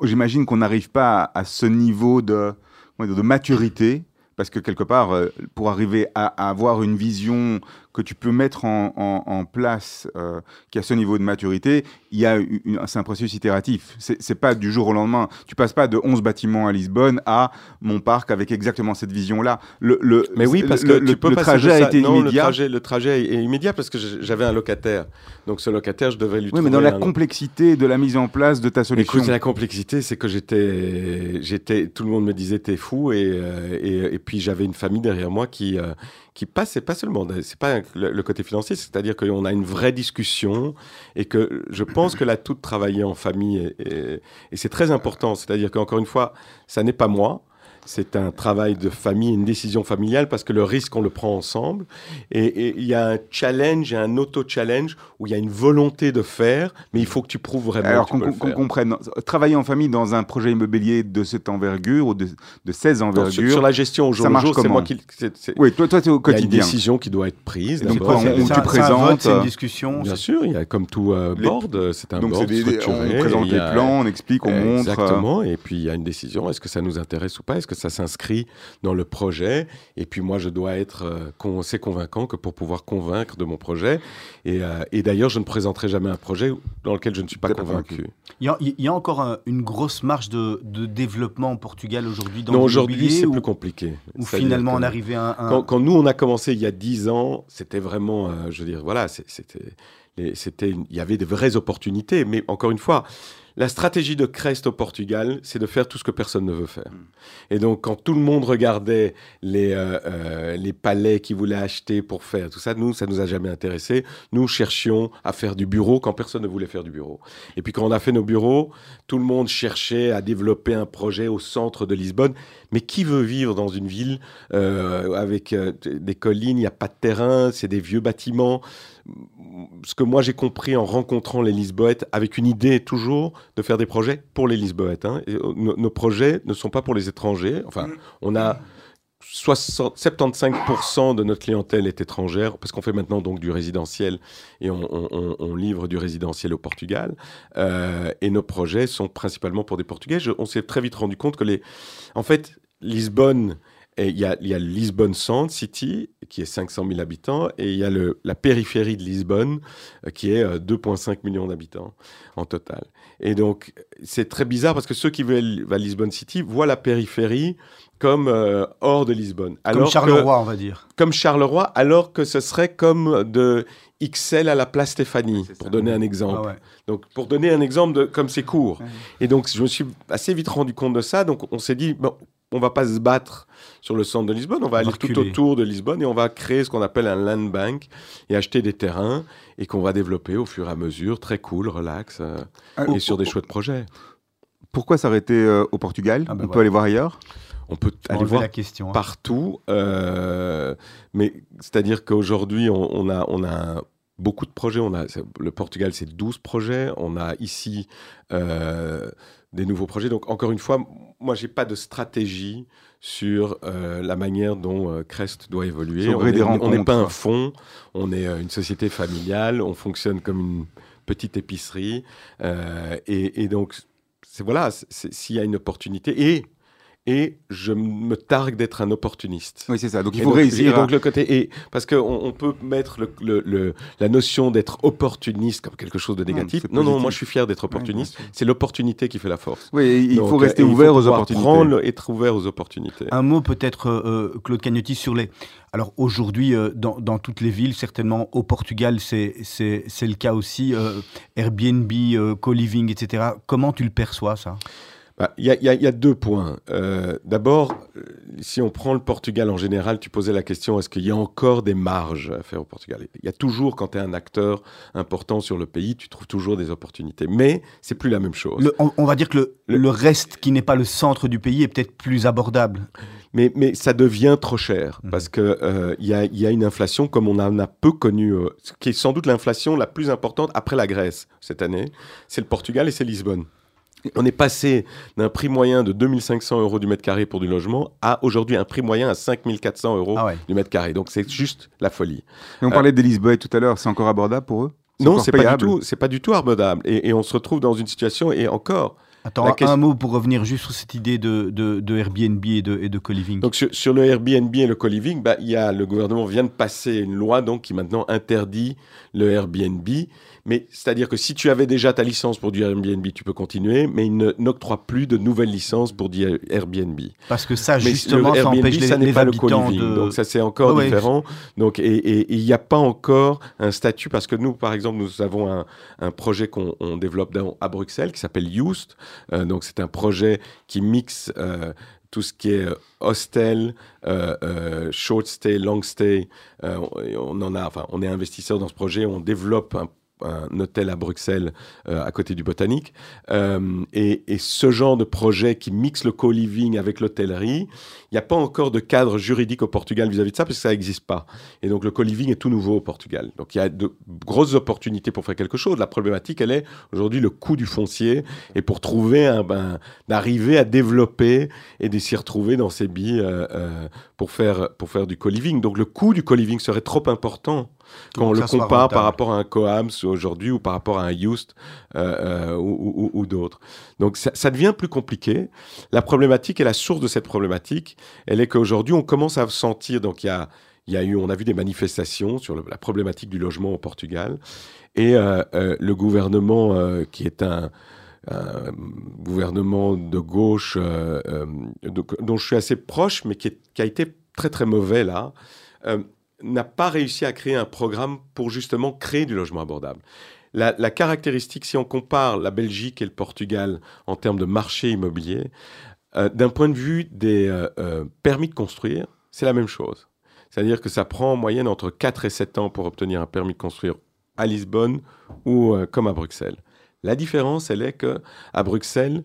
j'imagine qu'on n'arrive pas à ce niveau de, de maturité. Parce que quelque part, euh, pour arriver à, à avoir une vision que tu peux mettre en, en, en place, euh, qui a ce niveau de maturité, il y a une, c'est un processus itératif. C'est, c'est pas du jour au lendemain. Tu passes pas de onze bâtiments à Lisbonne à mon parc avec exactement cette vision-là. Le, le, Mais oui, parce le, que le, tu peux le trajet a été non, immédiat. Le trajet, le trajet est immédiat parce que j'avais un locataire. Donc ce locataire, je devais lui oui, trouver... Oui, mais dans la un... complexité de la mise en place de ta solution... Écoute, la complexité, c'est que j'étais... j'étais tout le monde me disait « t'es fou » et, euh, et, et puis... Puis j'avais une famille derrière moi qui, euh, qui passe, c'est pas seulement, c'est pas le, le côté financier, c'est-à-dire qu'on a une vraie discussion et que je pense que là, tout travailler en famille, et, et, et c'est très important. C'est-à-dire qu'encore une fois, ça n'est pas moi. C'est un travail de famille, une décision familiale, parce que le risque, on le prend ensemble. Et il y a un challenge, un auto-challenge, où il y a une volonté de faire, mais il faut que tu prouves vraiment Alors que tu qu'on, peux qu'on le faire. Comprenne. Travailler en famille dans un projet immobilier de cette envergure, ou de, de seize envergures... Sur, sur la gestion au jour le jour, c'est moi qui... C'est, c'est... Oui, toi, toi, c'est au quotidien. Il y a une décision qui doit être prise. Donc, on, c'est, on, c'est, tu un, présentes... C'est un vote, c'est une discussion. Bien c'est... sûr, il y a comme tout euh, board, les... c'est un Donc board des, structuré. On présente les a... plans, on explique, on montre... Exactement, et puis il y a une décision. Est-ce que ça nous intéresse ou pas? Est-ce que ça s'inscrit dans le projet? Et puis moi, je dois être euh, con- assez convaincant que pour pouvoir convaincre de mon projet. Et, euh, et d'ailleurs, je ne présenterai jamais un projet dans lequel je ne suis pas convaincu. Il y, y a encore un, une grosse marge de, de développement en Portugal aujourd'hui dans l'immobilier? Non, aujourd'hui, c'est ou, plus compliqué. Ou ça finalement, on arrivait à un... Quand, quand nous, on a commencé il y a dix ans, c'était vraiment... Euh, je veux dire, voilà, c'est, c'était... Les, c'était une... Il y avait des vraies opportunités. Mais encore une fois... La stratégie de Crest au Portugal, c'est de faire tout ce que personne ne veut faire. Et donc, quand tout le monde regardait les, euh, euh, les palais qu'ils voulaient acheter pour faire tout ça, nous, ça ne nous a jamais intéressés. Nous cherchions à faire du bureau quand personne ne voulait faire du bureau. Et puis, quand on a fait nos bureaux, tout le monde cherchait à développer un projet au centre de Lisbonne. Mais qui veut vivre dans une ville euh, avec euh, des collines, il n'y a pas de terrain, c'est des vieux bâtiments? Ce que moi j'ai compris en rencontrant les Lisboètes, avec une idée toujours de faire des projets pour les Lisboètes. Hein. Et nos, nos projets ne sont pas pour les étrangers. Enfin, on a soixante, soixante-quinze pour cent de notre clientèle est étrangère, parce qu'on fait maintenant donc du résidentiel et on, on, on, on livre du résidentiel au Portugal. Euh, et nos projets sont principalement pour des Portugais. Je, on s'est très vite rendu compte que les... En fait, Lisbonne Et il y a, il y a Lisbonne Centre City, qui est cinq cent mille habitants, et il y a le, la périphérie de Lisbonne, qui est deux virgule cinq millions d'habitants en total. Et donc, c'est très bizarre, parce que ceux qui veulent à Lisbonne City voient la périphérie comme euh, hors de Lisbonne. Alors comme Charleroi, que, on va dire. Comme Charleroi, alors que ce serait comme de X L à la place Stéphanie, pour donner un exemple. Ah ouais. Donc, pour donner un exemple de comme c'est court. Ouais. Et donc, je me suis assez vite rendu compte de ça. Donc, on s'est dit, bon, on ne va pas se battre sur le centre de Lisbonne, on va, on va aller reculer tout autour de Lisbonne et on va créer ce qu'on appelle un land bank et acheter des terrains et qu'on va développer au fur et à mesure, très cool, relax, euh, ah, et oh, sur oh, des oh. chouettes projets. Pourquoi s'arrêter euh, au Portugal? ah ben On ouais. peut aller voir ailleurs. On peut on aller voir la question, hein. partout, euh, mais c'est-à-dire qu'aujourd'hui, on, on a... On a beaucoup de projets. On a, le Portugal, c'est douze projets. On a ici euh, des nouveaux projets. Donc, encore une fois, moi, je n'ai pas de stratégie sur euh, la manière dont euh, Crest doit évoluer. On n'est pas un fonds, on est euh, une société familiale, on fonctionne comme une petite épicerie. Euh, et, et donc, voilà, s'il y a une opportunité... Et, Et je me targue d'être un opportuniste. Oui, c'est ça. Donc, il faut réussir. Et donc, le côté... Et parce qu'on on peut mettre le, le, le, la notion d'être opportuniste comme quelque chose de négatif. Non, non, non, moi, je suis fier d'être opportuniste. Ouais, c'est l'opportunité qui fait la force. Oui, il donc, faut rester ouvert aux opportunités. Prendre et être ouvert aux opportunités. Un mot peut-être, euh, Claude Kandiyoti, sur les... Alors aujourd'hui, euh, dans, dans toutes les villes, certainement au Portugal, c'est le cas aussi. Euh, Airbnb, euh, co-living, et cetera. Comment tu le perçois, ça ? Il y, y, y a deux points. Euh, D'abord, si on prend le Portugal en général, tu posais la question, est-ce qu'il y a encore des marges à faire au Portugal? Il y a toujours, quand tu es un acteur important sur le pays, tu trouves toujours des opportunités. Mais ce n'est plus la même chose. Le, on, on va dire que le, le, le reste qui n'est pas le centre du pays est peut-être plus abordable. Mais, mais ça devient trop cher parce qu'il euh, y, y a une inflation comme on en a, a peu connue, euh, qui est sans doute l'inflation la plus importante après la Grèce cette année. C'est le Portugal et c'est Lisbonne. On est passé d'un prix moyen de deux mille cinq cents euros du mètre carré pour du logement à aujourd'hui un prix moyen à cinq mille quatre cents euros ah ouais. du mètre carré. Donc c'est juste la folie. Et on parlait euh, des Lisboa tout à l'heure, c'est encore abordable pour eux? Non, c'est pas, pas du tout abordable. Et, et on se retrouve dans une situation, et encore... Attends, un question... mot pour revenir juste sur cette idée de, de, de Airbnb et de, et de co-living. Donc sur, sur le Airbnb et le co-living, bah, y a, le gouvernement vient de passer une loi donc, qui maintenant interdit le Airbnb. Mais c'est-à-dire que si tu avais déjà ta licence pour du Airbnb, tu peux continuer, mais il n'octroie plus de nouvelles licences pour du Airbnb. Parce que ça, mais justement, le Airbnb, ça empêche les, ça n'est pas le co-living. De... Donc ça, c'est encore ouais. différent. Donc, et il n'y a pas encore un statut, parce que nous, par exemple, nous avons un, un projet qu'on développe dans, à Bruxelles qui s'appelle Youst. Euh, donc c'est un projet qui mixe euh, tout ce qui est euh, hostel, euh, euh, short stay, long stay. Euh, on, en a, enfin, on est investisseur dans ce projet, on développe un un hôtel à Bruxelles, euh, à côté du Botanique. Euh, et, et ce genre de projet qui mixe le co-living avec l'hôtellerie, il n'y a pas encore de cadre juridique au Portugal vis-à-vis de ça, parce que ça n'existe pas. Et donc, le co-living est tout nouveau au Portugal. Donc, il y a de grosses opportunités pour faire quelque chose. La problématique, elle est aujourd'hui le coût du foncier et pour trouver un... Ben, d'arriver à développer et de s'y retrouver dans ses billes euh, euh, pour, faire, pour faire du co-living. Donc, le coût du co-living serait trop important quand on le compare par rapport à un Coams aujourd'hui ou par rapport à un Youst euh, euh, ou, ou, ou d'autres. Donc ça, ça devient plus compliqué. La problématique et la source de cette problématique, elle est qu'aujourd'hui on commence à sentir, donc il y a, y a eu, on a vu des manifestations sur le, la problématique du logement au Portugal et euh, euh, le gouvernement euh, qui est un... un gouvernement de gauche euh, euh, de, dont je suis assez proche mais qui, est, qui a été très très mauvais là, euh, n'a pas réussi à créer un programme pour justement créer du logement abordable. La, la caractéristique, si on compare la Belgique et le Portugal en termes de marché immobilier, euh, d'un point de vue des euh, euh, permis de construire, c'est la même chose. C'est-à-dire que ça prend en moyenne entre quatre et sept ans pour obtenir un permis de construire à Lisbonne ou euh, comme à Bruxelles. La différence, elle est qu'à Bruxelles,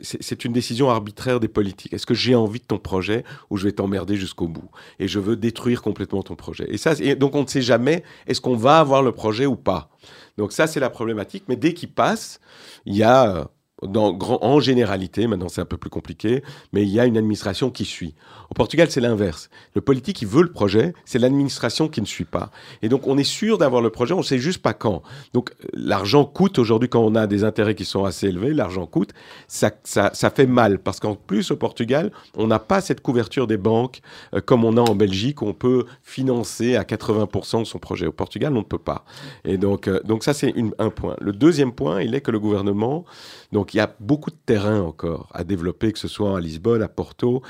c'est une décision arbitraire des politiques. Est-ce que j'ai envie de ton projet ou je vais t'emmerder jusqu'au bout? Et je veux détruire complètement ton projet. Et, ça, et donc, on ne sait jamais, est-ce qu'on va avoir le projet ou pas? Donc ça, c'est la problématique. Mais dès qu'il passe, il y a Dans, grand, en généralité, maintenant c'est un peu plus compliqué, mais il y a une administration qui suit. Au Portugal, c'est l'inverse. Le politique, il veut le projet, c'est l'administration qui ne suit pas. Et donc, on est sûr d'avoir le projet, on ne sait juste pas quand. Donc, l'argent coûte. Aujourd'hui, quand on a des intérêts qui sont assez élevés, l'argent coûte. Ça, ça, ça fait mal, parce qu'en plus, au Portugal, on n'a pas cette couverture des banques euh, comme on a en Belgique, où on peut financer à quatre-vingts pour cent de son projet. Au Portugal, on ne peut pas. Et donc, euh, donc ça, c'est une, un point. Le deuxième point, il est que le gouvernement... Donc, Donc, il y a beaucoup de terrain encore à développer, que ce soit à Lisbonne, à Porto.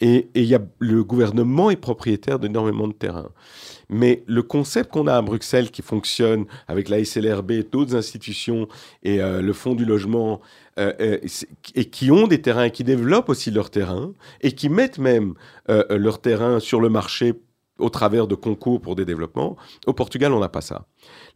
Et, et il y a, le gouvernement est propriétaire d'énormément de terrain. Mais le concept qu'on a à Bruxelles, qui fonctionne avec la S L R B et d'autres institutions, et euh, le Fonds du logement, euh, et, et qui ont des terrains, qui développent aussi leurs terrains, et qui mettent même euh, leurs terrains sur le marché au travers de concours pour des développements. Au Portugal, on n'a pas ça.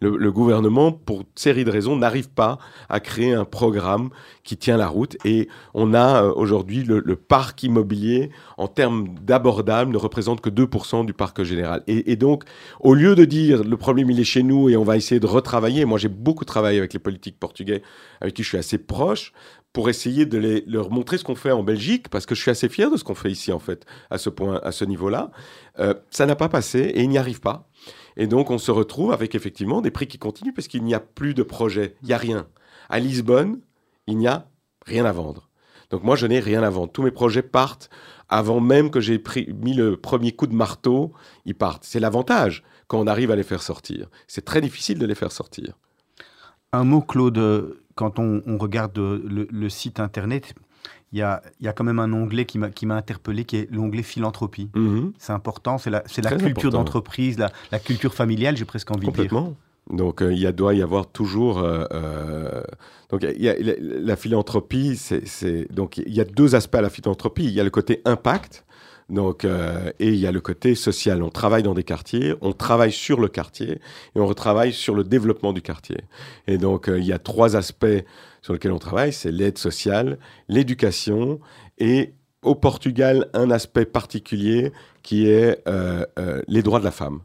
Le, le gouvernement, pour une série de raisons, n'arrive pas à créer un programme qui tient la route. Et on a euh, aujourd'hui le, le parc immobilier, en termes d'abordables, ne représente que deux pour cent du parc général. Et, et donc, au lieu de dire le problème, il est chez nous et on va essayer de retravailler, moi j'ai beaucoup travaillé avec les politiques portugais, avec qui je suis assez proche, pour essayer de les, leur montrer ce qu'on fait en Belgique, parce que je suis assez fier de ce qu'on fait ici, en fait, à ce point, à ce niveau-là. Euh, ça n'a pas passé et ils n'y arrivent pas. Et donc, on se retrouve avec, effectivement, des prix qui continuent parce qu'il n'y a plus de projet. Il n'y a rien. À Lisbonne, il n'y a rien à vendre. Donc, moi, je n'ai rien à vendre. Tous mes projets partent avant même que j'ai pris, mis le premier coup de marteau. Ils partent. C'est l'avantage quand on arrive à les faire sortir. C'est très difficile de les faire sortir. Un mot, Claude. Quand on, on regarde le, le site Internet, il y a, y a quand même un onglet qui m'a, qui m'a interpellé, qui est l'onglet philanthropie. Mm-hmm. C'est important, c'est la, c'est la culture important. d'entreprise, la, la culture familiale, j'ai presque envie de dire. Complètement. Donc, il euh, doit y avoir toujours... Euh, euh, donc, y a, la, la philanthropie, c'est, c'est, donc il y a deux aspects à la philanthropie. Il y a le côté impact. Donc, euh, et il y a le côté social. On travaille dans des quartiers, on travaille sur le quartier et on retravaille sur le développement du quartier. Et donc, euh, il y a trois aspects sur lesquels on travaille. C'est l'aide sociale, l'éducation et au Portugal, un aspect particulier qui est euh, euh, les droits de la femme.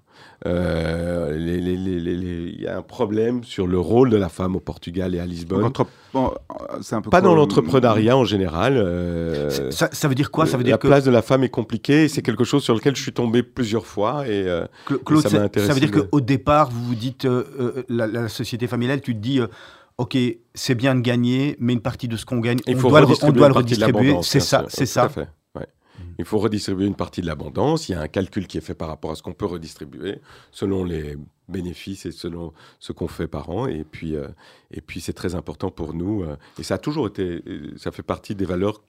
Euh, les, les, les, les, les... Il y a un problème sur le rôle de la femme au Portugal et à Lisbonne. Entrep... Bon, c'est un peu pas quoi... dans l'entrepreneuriat en général. Euh... Ça, ça veut dire quoi ça veut dire La que... place de la femme est compliquée. Et c'est quelque chose sur lequel je suis tombé plusieurs fois et, euh, Claude, et ça m'a intéressé. Ça veut dire qu'au départ, vous vous dites euh, euh, la, la société familiale, tu te dis. Euh... Ok, c'est bien de gagner, mais une partie de ce qu'on gagne, on doit, on doit le redistribuer. C'est ça, c'est ça. Tout à fait, ouais. Il faut redistribuer une partie de l'abondance. Il y a un calcul qui est fait par rapport à ce qu'on peut redistribuer, selon les bénéfices et selon ce qu'on fait par an. Et puis, euh, et puis c'est très important pour nous. Euh, et ça a toujours été, ça fait partie des valeurs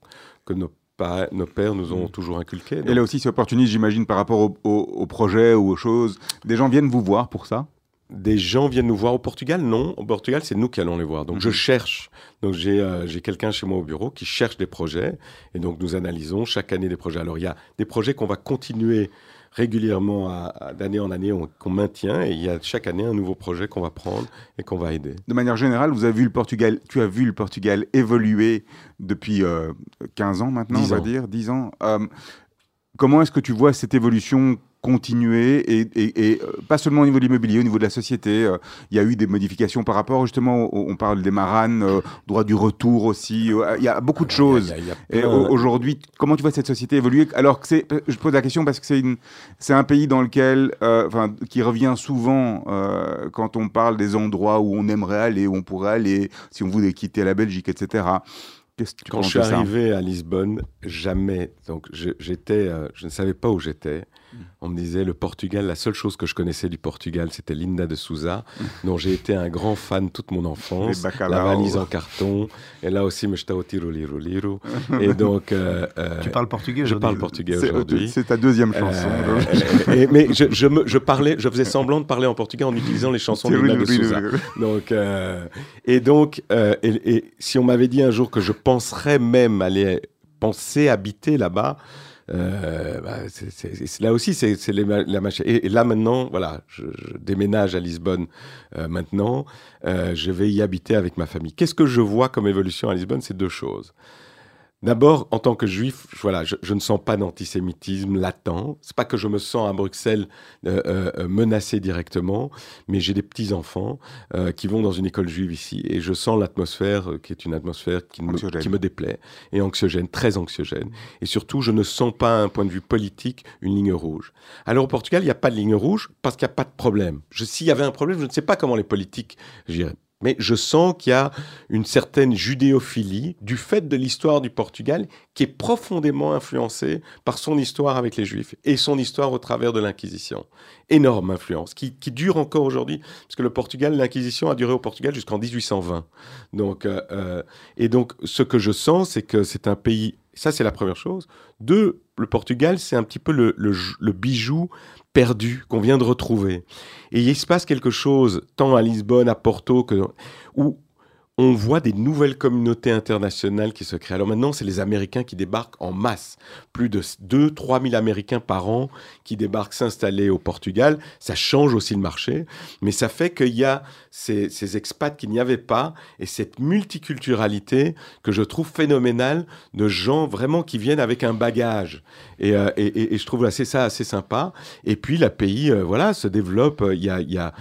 que nos Pas, nos pères nous ont toujours inculqué. Donc. Et là aussi, c'est opportuniste, j'imagine, par rapport au, au, au projet ou aux choses. Des gens viennent vous voir pour ça ? Des gens viennent nous voir au Portugal? Non, au Portugal, c'est nous qui allons les voir. Donc, mmh. je cherche. Donc, j'ai, euh, j'ai quelqu'un chez moi au bureau qui cherche des projets. Et donc, nous analysons chaque année des projets. Alors, il y a des projets qu'on va continuer régulièrement, à, à, d'année en année, on, qu'on maintient. Et il y a chaque année un nouveau projet qu'on va prendre et qu'on va aider. De manière générale, vous avez vu le Portugal, tu as vu le Portugal évoluer depuis euh, quinze ans maintenant, on va dire, dix ans. Euh, comment est-ce que tu vois cette évolution continuer et, et, et pas seulement au niveau de l'immobilier, au niveau de la société. Il euh, y a eu des modifications par rapport, justement, au, on parle des maranes, euh, droit du retour aussi. Il euh, y a beaucoup de choses. Y a, y a, y a plein... Et aujourd'hui, comment tu vois cette société évoluer? Alors que c'est, je pose la question parce que c'est, une, c'est un pays dans lequel, euh, qui revient souvent euh, quand on parle des endroits où on aimerait aller, où on pourrait aller, si on voulait quitter la Belgique, et cetera. Qu'est-ce que tu quand je suis arrivé à Lisbonne, jamais. Donc, je, j'étais, euh, je ne savais pas où j'étais. Mmh. On me disait le Portugal. La seule chose que je connaissais du Portugal, c'était Linda de Souza, mmh. dont j'ai été un grand fan toute mon enfance. La valise en carton. Et là aussi, me jeta o tiro liro liro. Et donc, euh, euh, tu parles portugais aujourd'hui. Je parle portugais c'est, aujourd'hui. C'est ta deuxième chanson. Euh, euh, et, mais je, je, me, je parlais, je faisais semblant de parler en portugais en utilisant les chansons de Linda de Souza. Donc, euh, et donc, euh, et, et si on m'avait dit un jour que je penserais même aller penser habiter là-bas, euh, bah, c'est, c'est, c'est, là aussi c'est, c'est les, la machine. Et, et là maintenant, voilà, je, je déménage à Lisbonne euh, maintenant, euh, je vais y habiter avec ma famille. Qu'est-ce que je vois comme évolution à Lisbonne? C'est deux choses. D'abord, en tant que juif, voilà, je, je ne sens pas d'antisémitisme latent. Ce n'est pas que je me sens à Bruxelles euh, euh, menacé directement, mais j'ai des petits-enfants euh, qui vont dans une école juive ici et je sens l'atmosphère euh, qui est une atmosphère qui me, qui me déplaît et anxiogène, très anxiogène. Et surtout, je ne sens pas, d'un point de vue politique, une ligne rouge. Alors au Portugal, il n'y a pas de ligne rouge parce qu'il n'y a pas de problème. S'il y avait un problème, je ne sais pas comment les politiques giraient. Mais je sens qu'il y a une certaine judéophilie du fait de l'histoire du Portugal qui est profondément influencée par son histoire avec les Juifs et son histoire au travers de l'Inquisition. Énorme influence qui, qui dure encore aujourd'hui, parce que le Portugal, l'Inquisition a duré au Portugal jusqu'en dix-huit cent vingt. Donc, euh, et donc, ce que je sens, c'est que c'est un pays... Ça, c'est la première chose. Deux, le Portugal, c'est un petit peu le, le, le bijou perdu qu'on vient de retrouver. Et il se passe quelque chose, tant à Lisbonne, à Porto, que, où on voit des nouvelles communautés internationales qui se créent. Alors maintenant, c'est les Américains qui débarquent en masse. Plus de deux à trois mille Américains par an qui débarquent s'installer au Portugal. Ça change aussi le marché, mais ça fait qu'il y a ces, ces expats qu'il n'y avait pas et cette multiculturalité que je trouve phénoménale de gens vraiment qui viennent avec un bagage. Et, euh, et, et, et je trouve assez, ça assez sympa. Et puis, le pays euh, voilà, se développe. Il y a... y a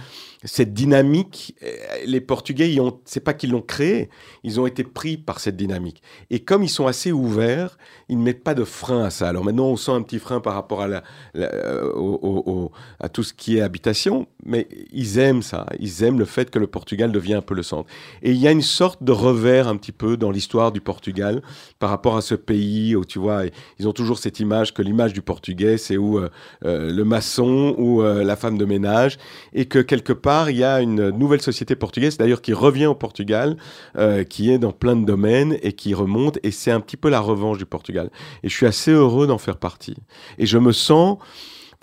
cette dynamique, les Portugais, c'est pas qu'ils l'ont créée, ils ont été pris par cette dynamique. Et comme ils sont assez ouverts, ils ne mettent pas de frein à ça. Alors maintenant, on sent un petit frein par rapport à, la, la, au, au, à tout ce qui est habitation, mais ils aiment ça. Ils aiment le fait que le Portugal devient un peu le centre. Et il y a une sorte de revers un petit peu dans l'histoire du Portugal par rapport à ce pays où, tu vois, ils ont toujours cette image que l'image du Portugais, c'est où euh, euh, le maçon ou euh, la femme de ménage, et que quelque part, il y a une nouvelle société portugaise, d'ailleurs, qui revient au Portugal, euh, qui est dans plein de domaines et qui remonte. Et c'est un petit peu la revanche du Portugal. Et je suis assez heureux d'en faire partie. Et je me sens...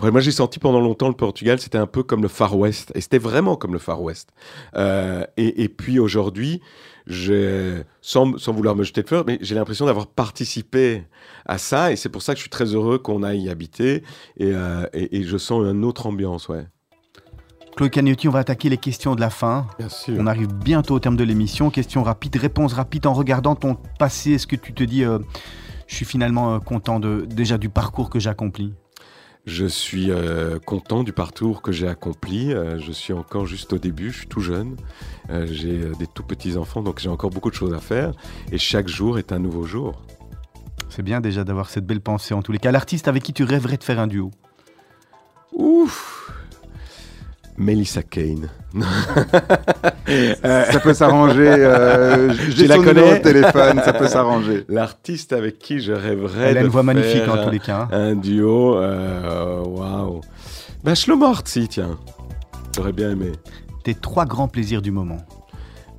Moi, j'ai senti pendant longtemps le Portugal, c'était un peu comme le Far West. Et c'était vraiment comme le Far West. Euh, et, et puis aujourd'hui, sans, sans vouloir me jeter de fleurs, mais j'ai l'impression d'avoir participé à ça. Et c'est pour ça que je suis très heureux qu'on aille y habiter. Et, euh, et, et je sens une autre ambiance, ouais. Claude Kandiyoti, on va attaquer les questions de la fin. Bien sûr. On arrive bientôt au terme de l'émission. Questions rapides, réponses rapides. En regardant ton passé, est-ce que tu te dis euh, je suis finalement euh, content de, déjà du parcours que j'accomplis? Je suis euh, content du parcours que j'ai accompli. Euh, je suis encore juste au début, je suis tout jeune. Euh, j'ai des tout petits enfants, donc j'ai encore beaucoup de choses à faire. Et chaque jour est un nouveau jour. C'est bien déjà d'avoir cette belle pensée en tous les cas. L'artiste avec qui tu rêverais de faire un duo? Ouf, Melissa Kane. ça, ça peut s'arranger. Euh, J'ai son numéro de téléphone, ça peut s'arranger. L'artiste avec qui je rêverais. Elle a une voix magnifique en tous les cas. Un duo. Waouh. Wow. Ben, Shlomo Artzi, tiens. J'aurais bien aimé. Tes trois grands plaisirs du moment.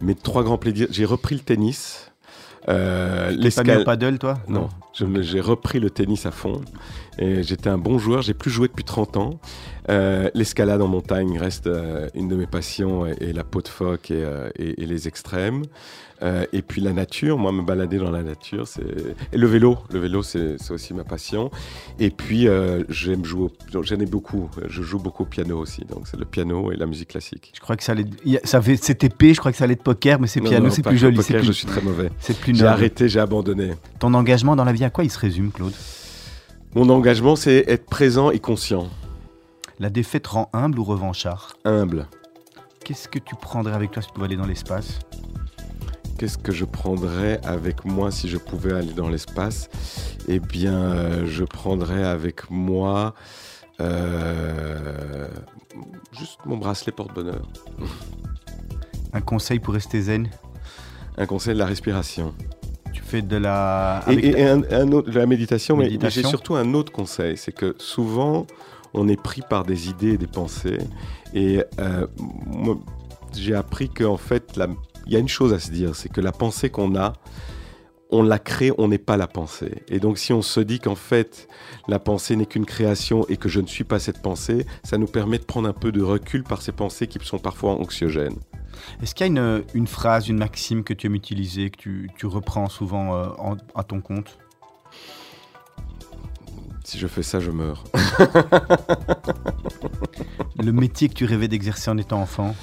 Mes trois grands plaisirs. J'ai repris le tennis. Euh, T'es pas mis au paddle, toi? Non, non. J'ai repris le tennis à fond. J'étais un bon joueur, j'ai plus joué depuis trente ans. Euh, l'escalade en montagne reste euh, une de mes passions, et, et la peau de phoque et, euh, et, et les extrêmes. Euh, et puis la nature, moi me balader dans la nature, c'est... Et le vélo, le vélo c'est aussi ma passion. Et puis euh, j'aime jouer, au... j'en ai beaucoup, je joue beaucoup au piano aussi, donc c'est le piano et la musique classique. Je crois que ça allait, ça avait... c'était épée, je crois que ça allait de poker, mais c'est piano, c'est plus joli. Poker, plus... je suis très mauvais, j'ai arrêté, j'ai abandonné. Ton engagement dans la vie, à quoi il se résume, Claude? Mon engagement, c'est être présent et conscient. La défaite rend humble ou revanchard? Humble. Qu'est-ce que tu prendrais avec toi si tu pouvais aller dans l'espace? Qu'est-ce que je prendrais avec moi si je pouvais aller dans l'espace? Eh bien, euh, je prendrais avec moi euh, juste mon bracelet porte-bonheur. Un conseil pour rester zen? Un conseil de la respiration. Tu fais de la... Et, et un, un autre, de la méditation, méditation. mais j'ai surtout un autre conseil, c'est que souvent, on est pris par des idées et des pensées. Et euh, moi, j'ai appris qu'en fait, la... il y a une chose à se dire, c'est que la pensée qu'on a, on la crée, on n'est pas la pensée. Et donc, si on se dit qu'en fait, la pensée n'est qu'une création et que je ne suis pas cette pensée, ça nous permet de prendre un peu de recul par ces pensées qui sont parfois anxiogènes. Est-ce qu'il y a une, une phrase, une maxime que tu aimes utiliser, que tu, tu reprends souvent euh, en, à ton compte? Si je fais ça, je meurs. Le métier que tu rêvais d'exercer en étant enfant?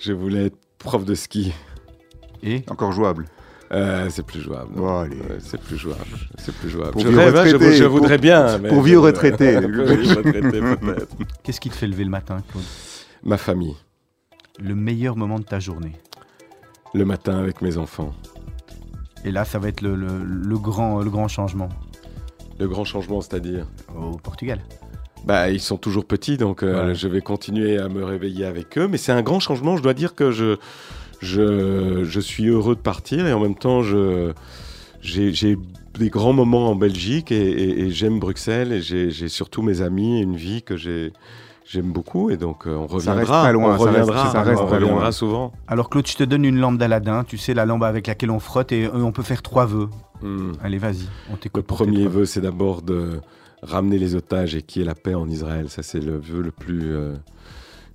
Je voulais être prof de ski. Et? Encore jouable. Euh, c'est plus jouable. Bon, euh, c'est plus jouable. C'est plus jouable. Pour je, rêve, je, je voudrais pour, bien. Mais pour vieux retraité. Qu'est-ce qui te fait lever le matin, Claude ? Ma famille. Le meilleur moment de ta journée ? Le matin avec mes enfants. Et là, ça va être le, le, le, grand, le grand changement. Le grand changement, c'est-à-dire ? Au Portugal. Bah, ils sont toujours petits, donc euh, voilà. Je vais continuer à me réveiller avec eux. Mais c'est un grand changement. Je dois dire que je... Je, je suis heureux de partir et en même temps, je, j'ai, j'ai des grands moments en Belgique et, et, et j'aime Bruxelles et j'ai, j'ai surtout mes amis et une vie que j'ai, j'aime beaucoup et donc on reviendra, loin, on reviendra, ça reste, on reviendra souvent. Alors Claude, je te donne une lampe d'Aladin, tu sais la lampe avec laquelle on frotte et on peut faire trois vœux. Mmh. Allez, vas-y, on t'écoute. Le premier vœu, c'est d'abord de ramener les otages et qu'il y ait la paix en Israël. Ça, c'est le vœu le plus... Euh,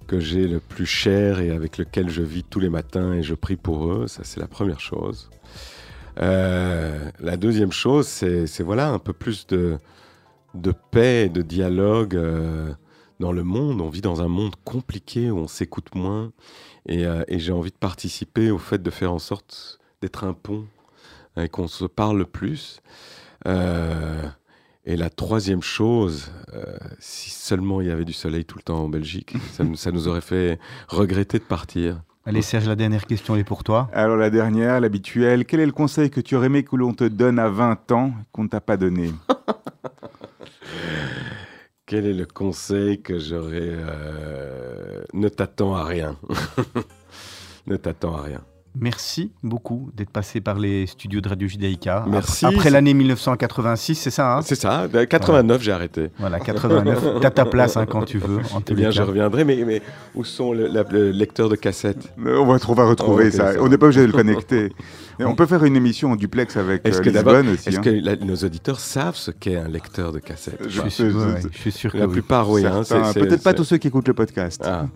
que j'ai le plus cher et avec lequel je vis tous les matins et je prie pour eux, ça c'est la première chose. Euh, la deuxième chose, c'est, c'est voilà, un peu plus de, de paix et de dialogue euh, dans le monde. On vit dans un monde compliqué où on s'écoute moins et, euh, et j'ai envie de participer au fait de faire en sorte d'être un pont et qu'on se parle plus. Euh, Et la troisième chose, euh, si seulement il y avait du soleil tout le temps en Belgique, ça, ça nous aurait fait regretter de partir. Allez Serge, la dernière question, elle est pour toi. Alors la dernière, l'habituelle. Quel est le conseil que tu aurais aimé que l'on te donne à vingt ans, qu'on ne t'a pas donné ? Quel est le conseil que j'aurais... Euh... Ne t'attends à rien. Ne t'attends à rien. Merci beaucoup d'être passé par les studios de Radio Judaïca. Merci. Après l'année mille neuf cent quatre-vingt-six, c'est ça hein ? C'est ça, quatre-vingt-neuf ouais. J'ai arrêté. Voilà, quatre-vingt-neuf, t'as ta place hein, quand tu veux. Eh bien, je reviendrai, mais, mais où sont le, la, le lecteur de cassette ? On va, on va retrouver oh, okay, ça, on n'est pas obligé de le connecter. Et on peut faire une émission en duplex avec est-ce que Lisbonne aussi. Est-ce hein. que la, nos auditeurs savent ce qu'est un lecteur de cassette ? Je, je, suis, sûr, ouais, je suis sûr que la oui. plupart, oui. Hein, c'est, c'est, peut-être c'est... pas tous ceux qui écoutent le podcast. Ah.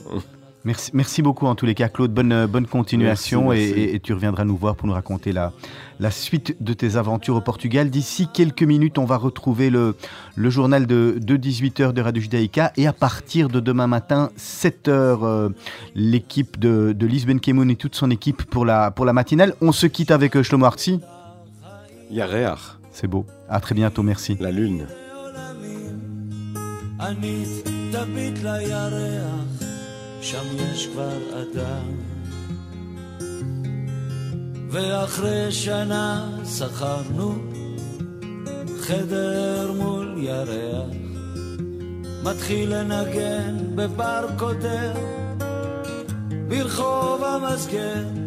Merci, merci beaucoup en tous les cas, Claude. Bonne, bonne continuation merci, merci. Et, et tu reviendras nous voir pour nous raconter la, la suite de tes aventures au Portugal. D'ici quelques minutes, on va retrouver le, le journal de, de dix-huit heures de Radio Judaïca. Et à partir de demain matin, sept heures, euh, l'équipe de, de Lisbonne Kemoun et toute son équipe pour la, pour la matinale. On se quitte avec euh, Shlomo Artzi. Yarear. C'est beau. À très bientôt, merci. La lune. שם יש כבר אדם ואחרי שנה שכרנו חדר מול ירח מתחיל לנגן בבר קודר ברחוב המסגר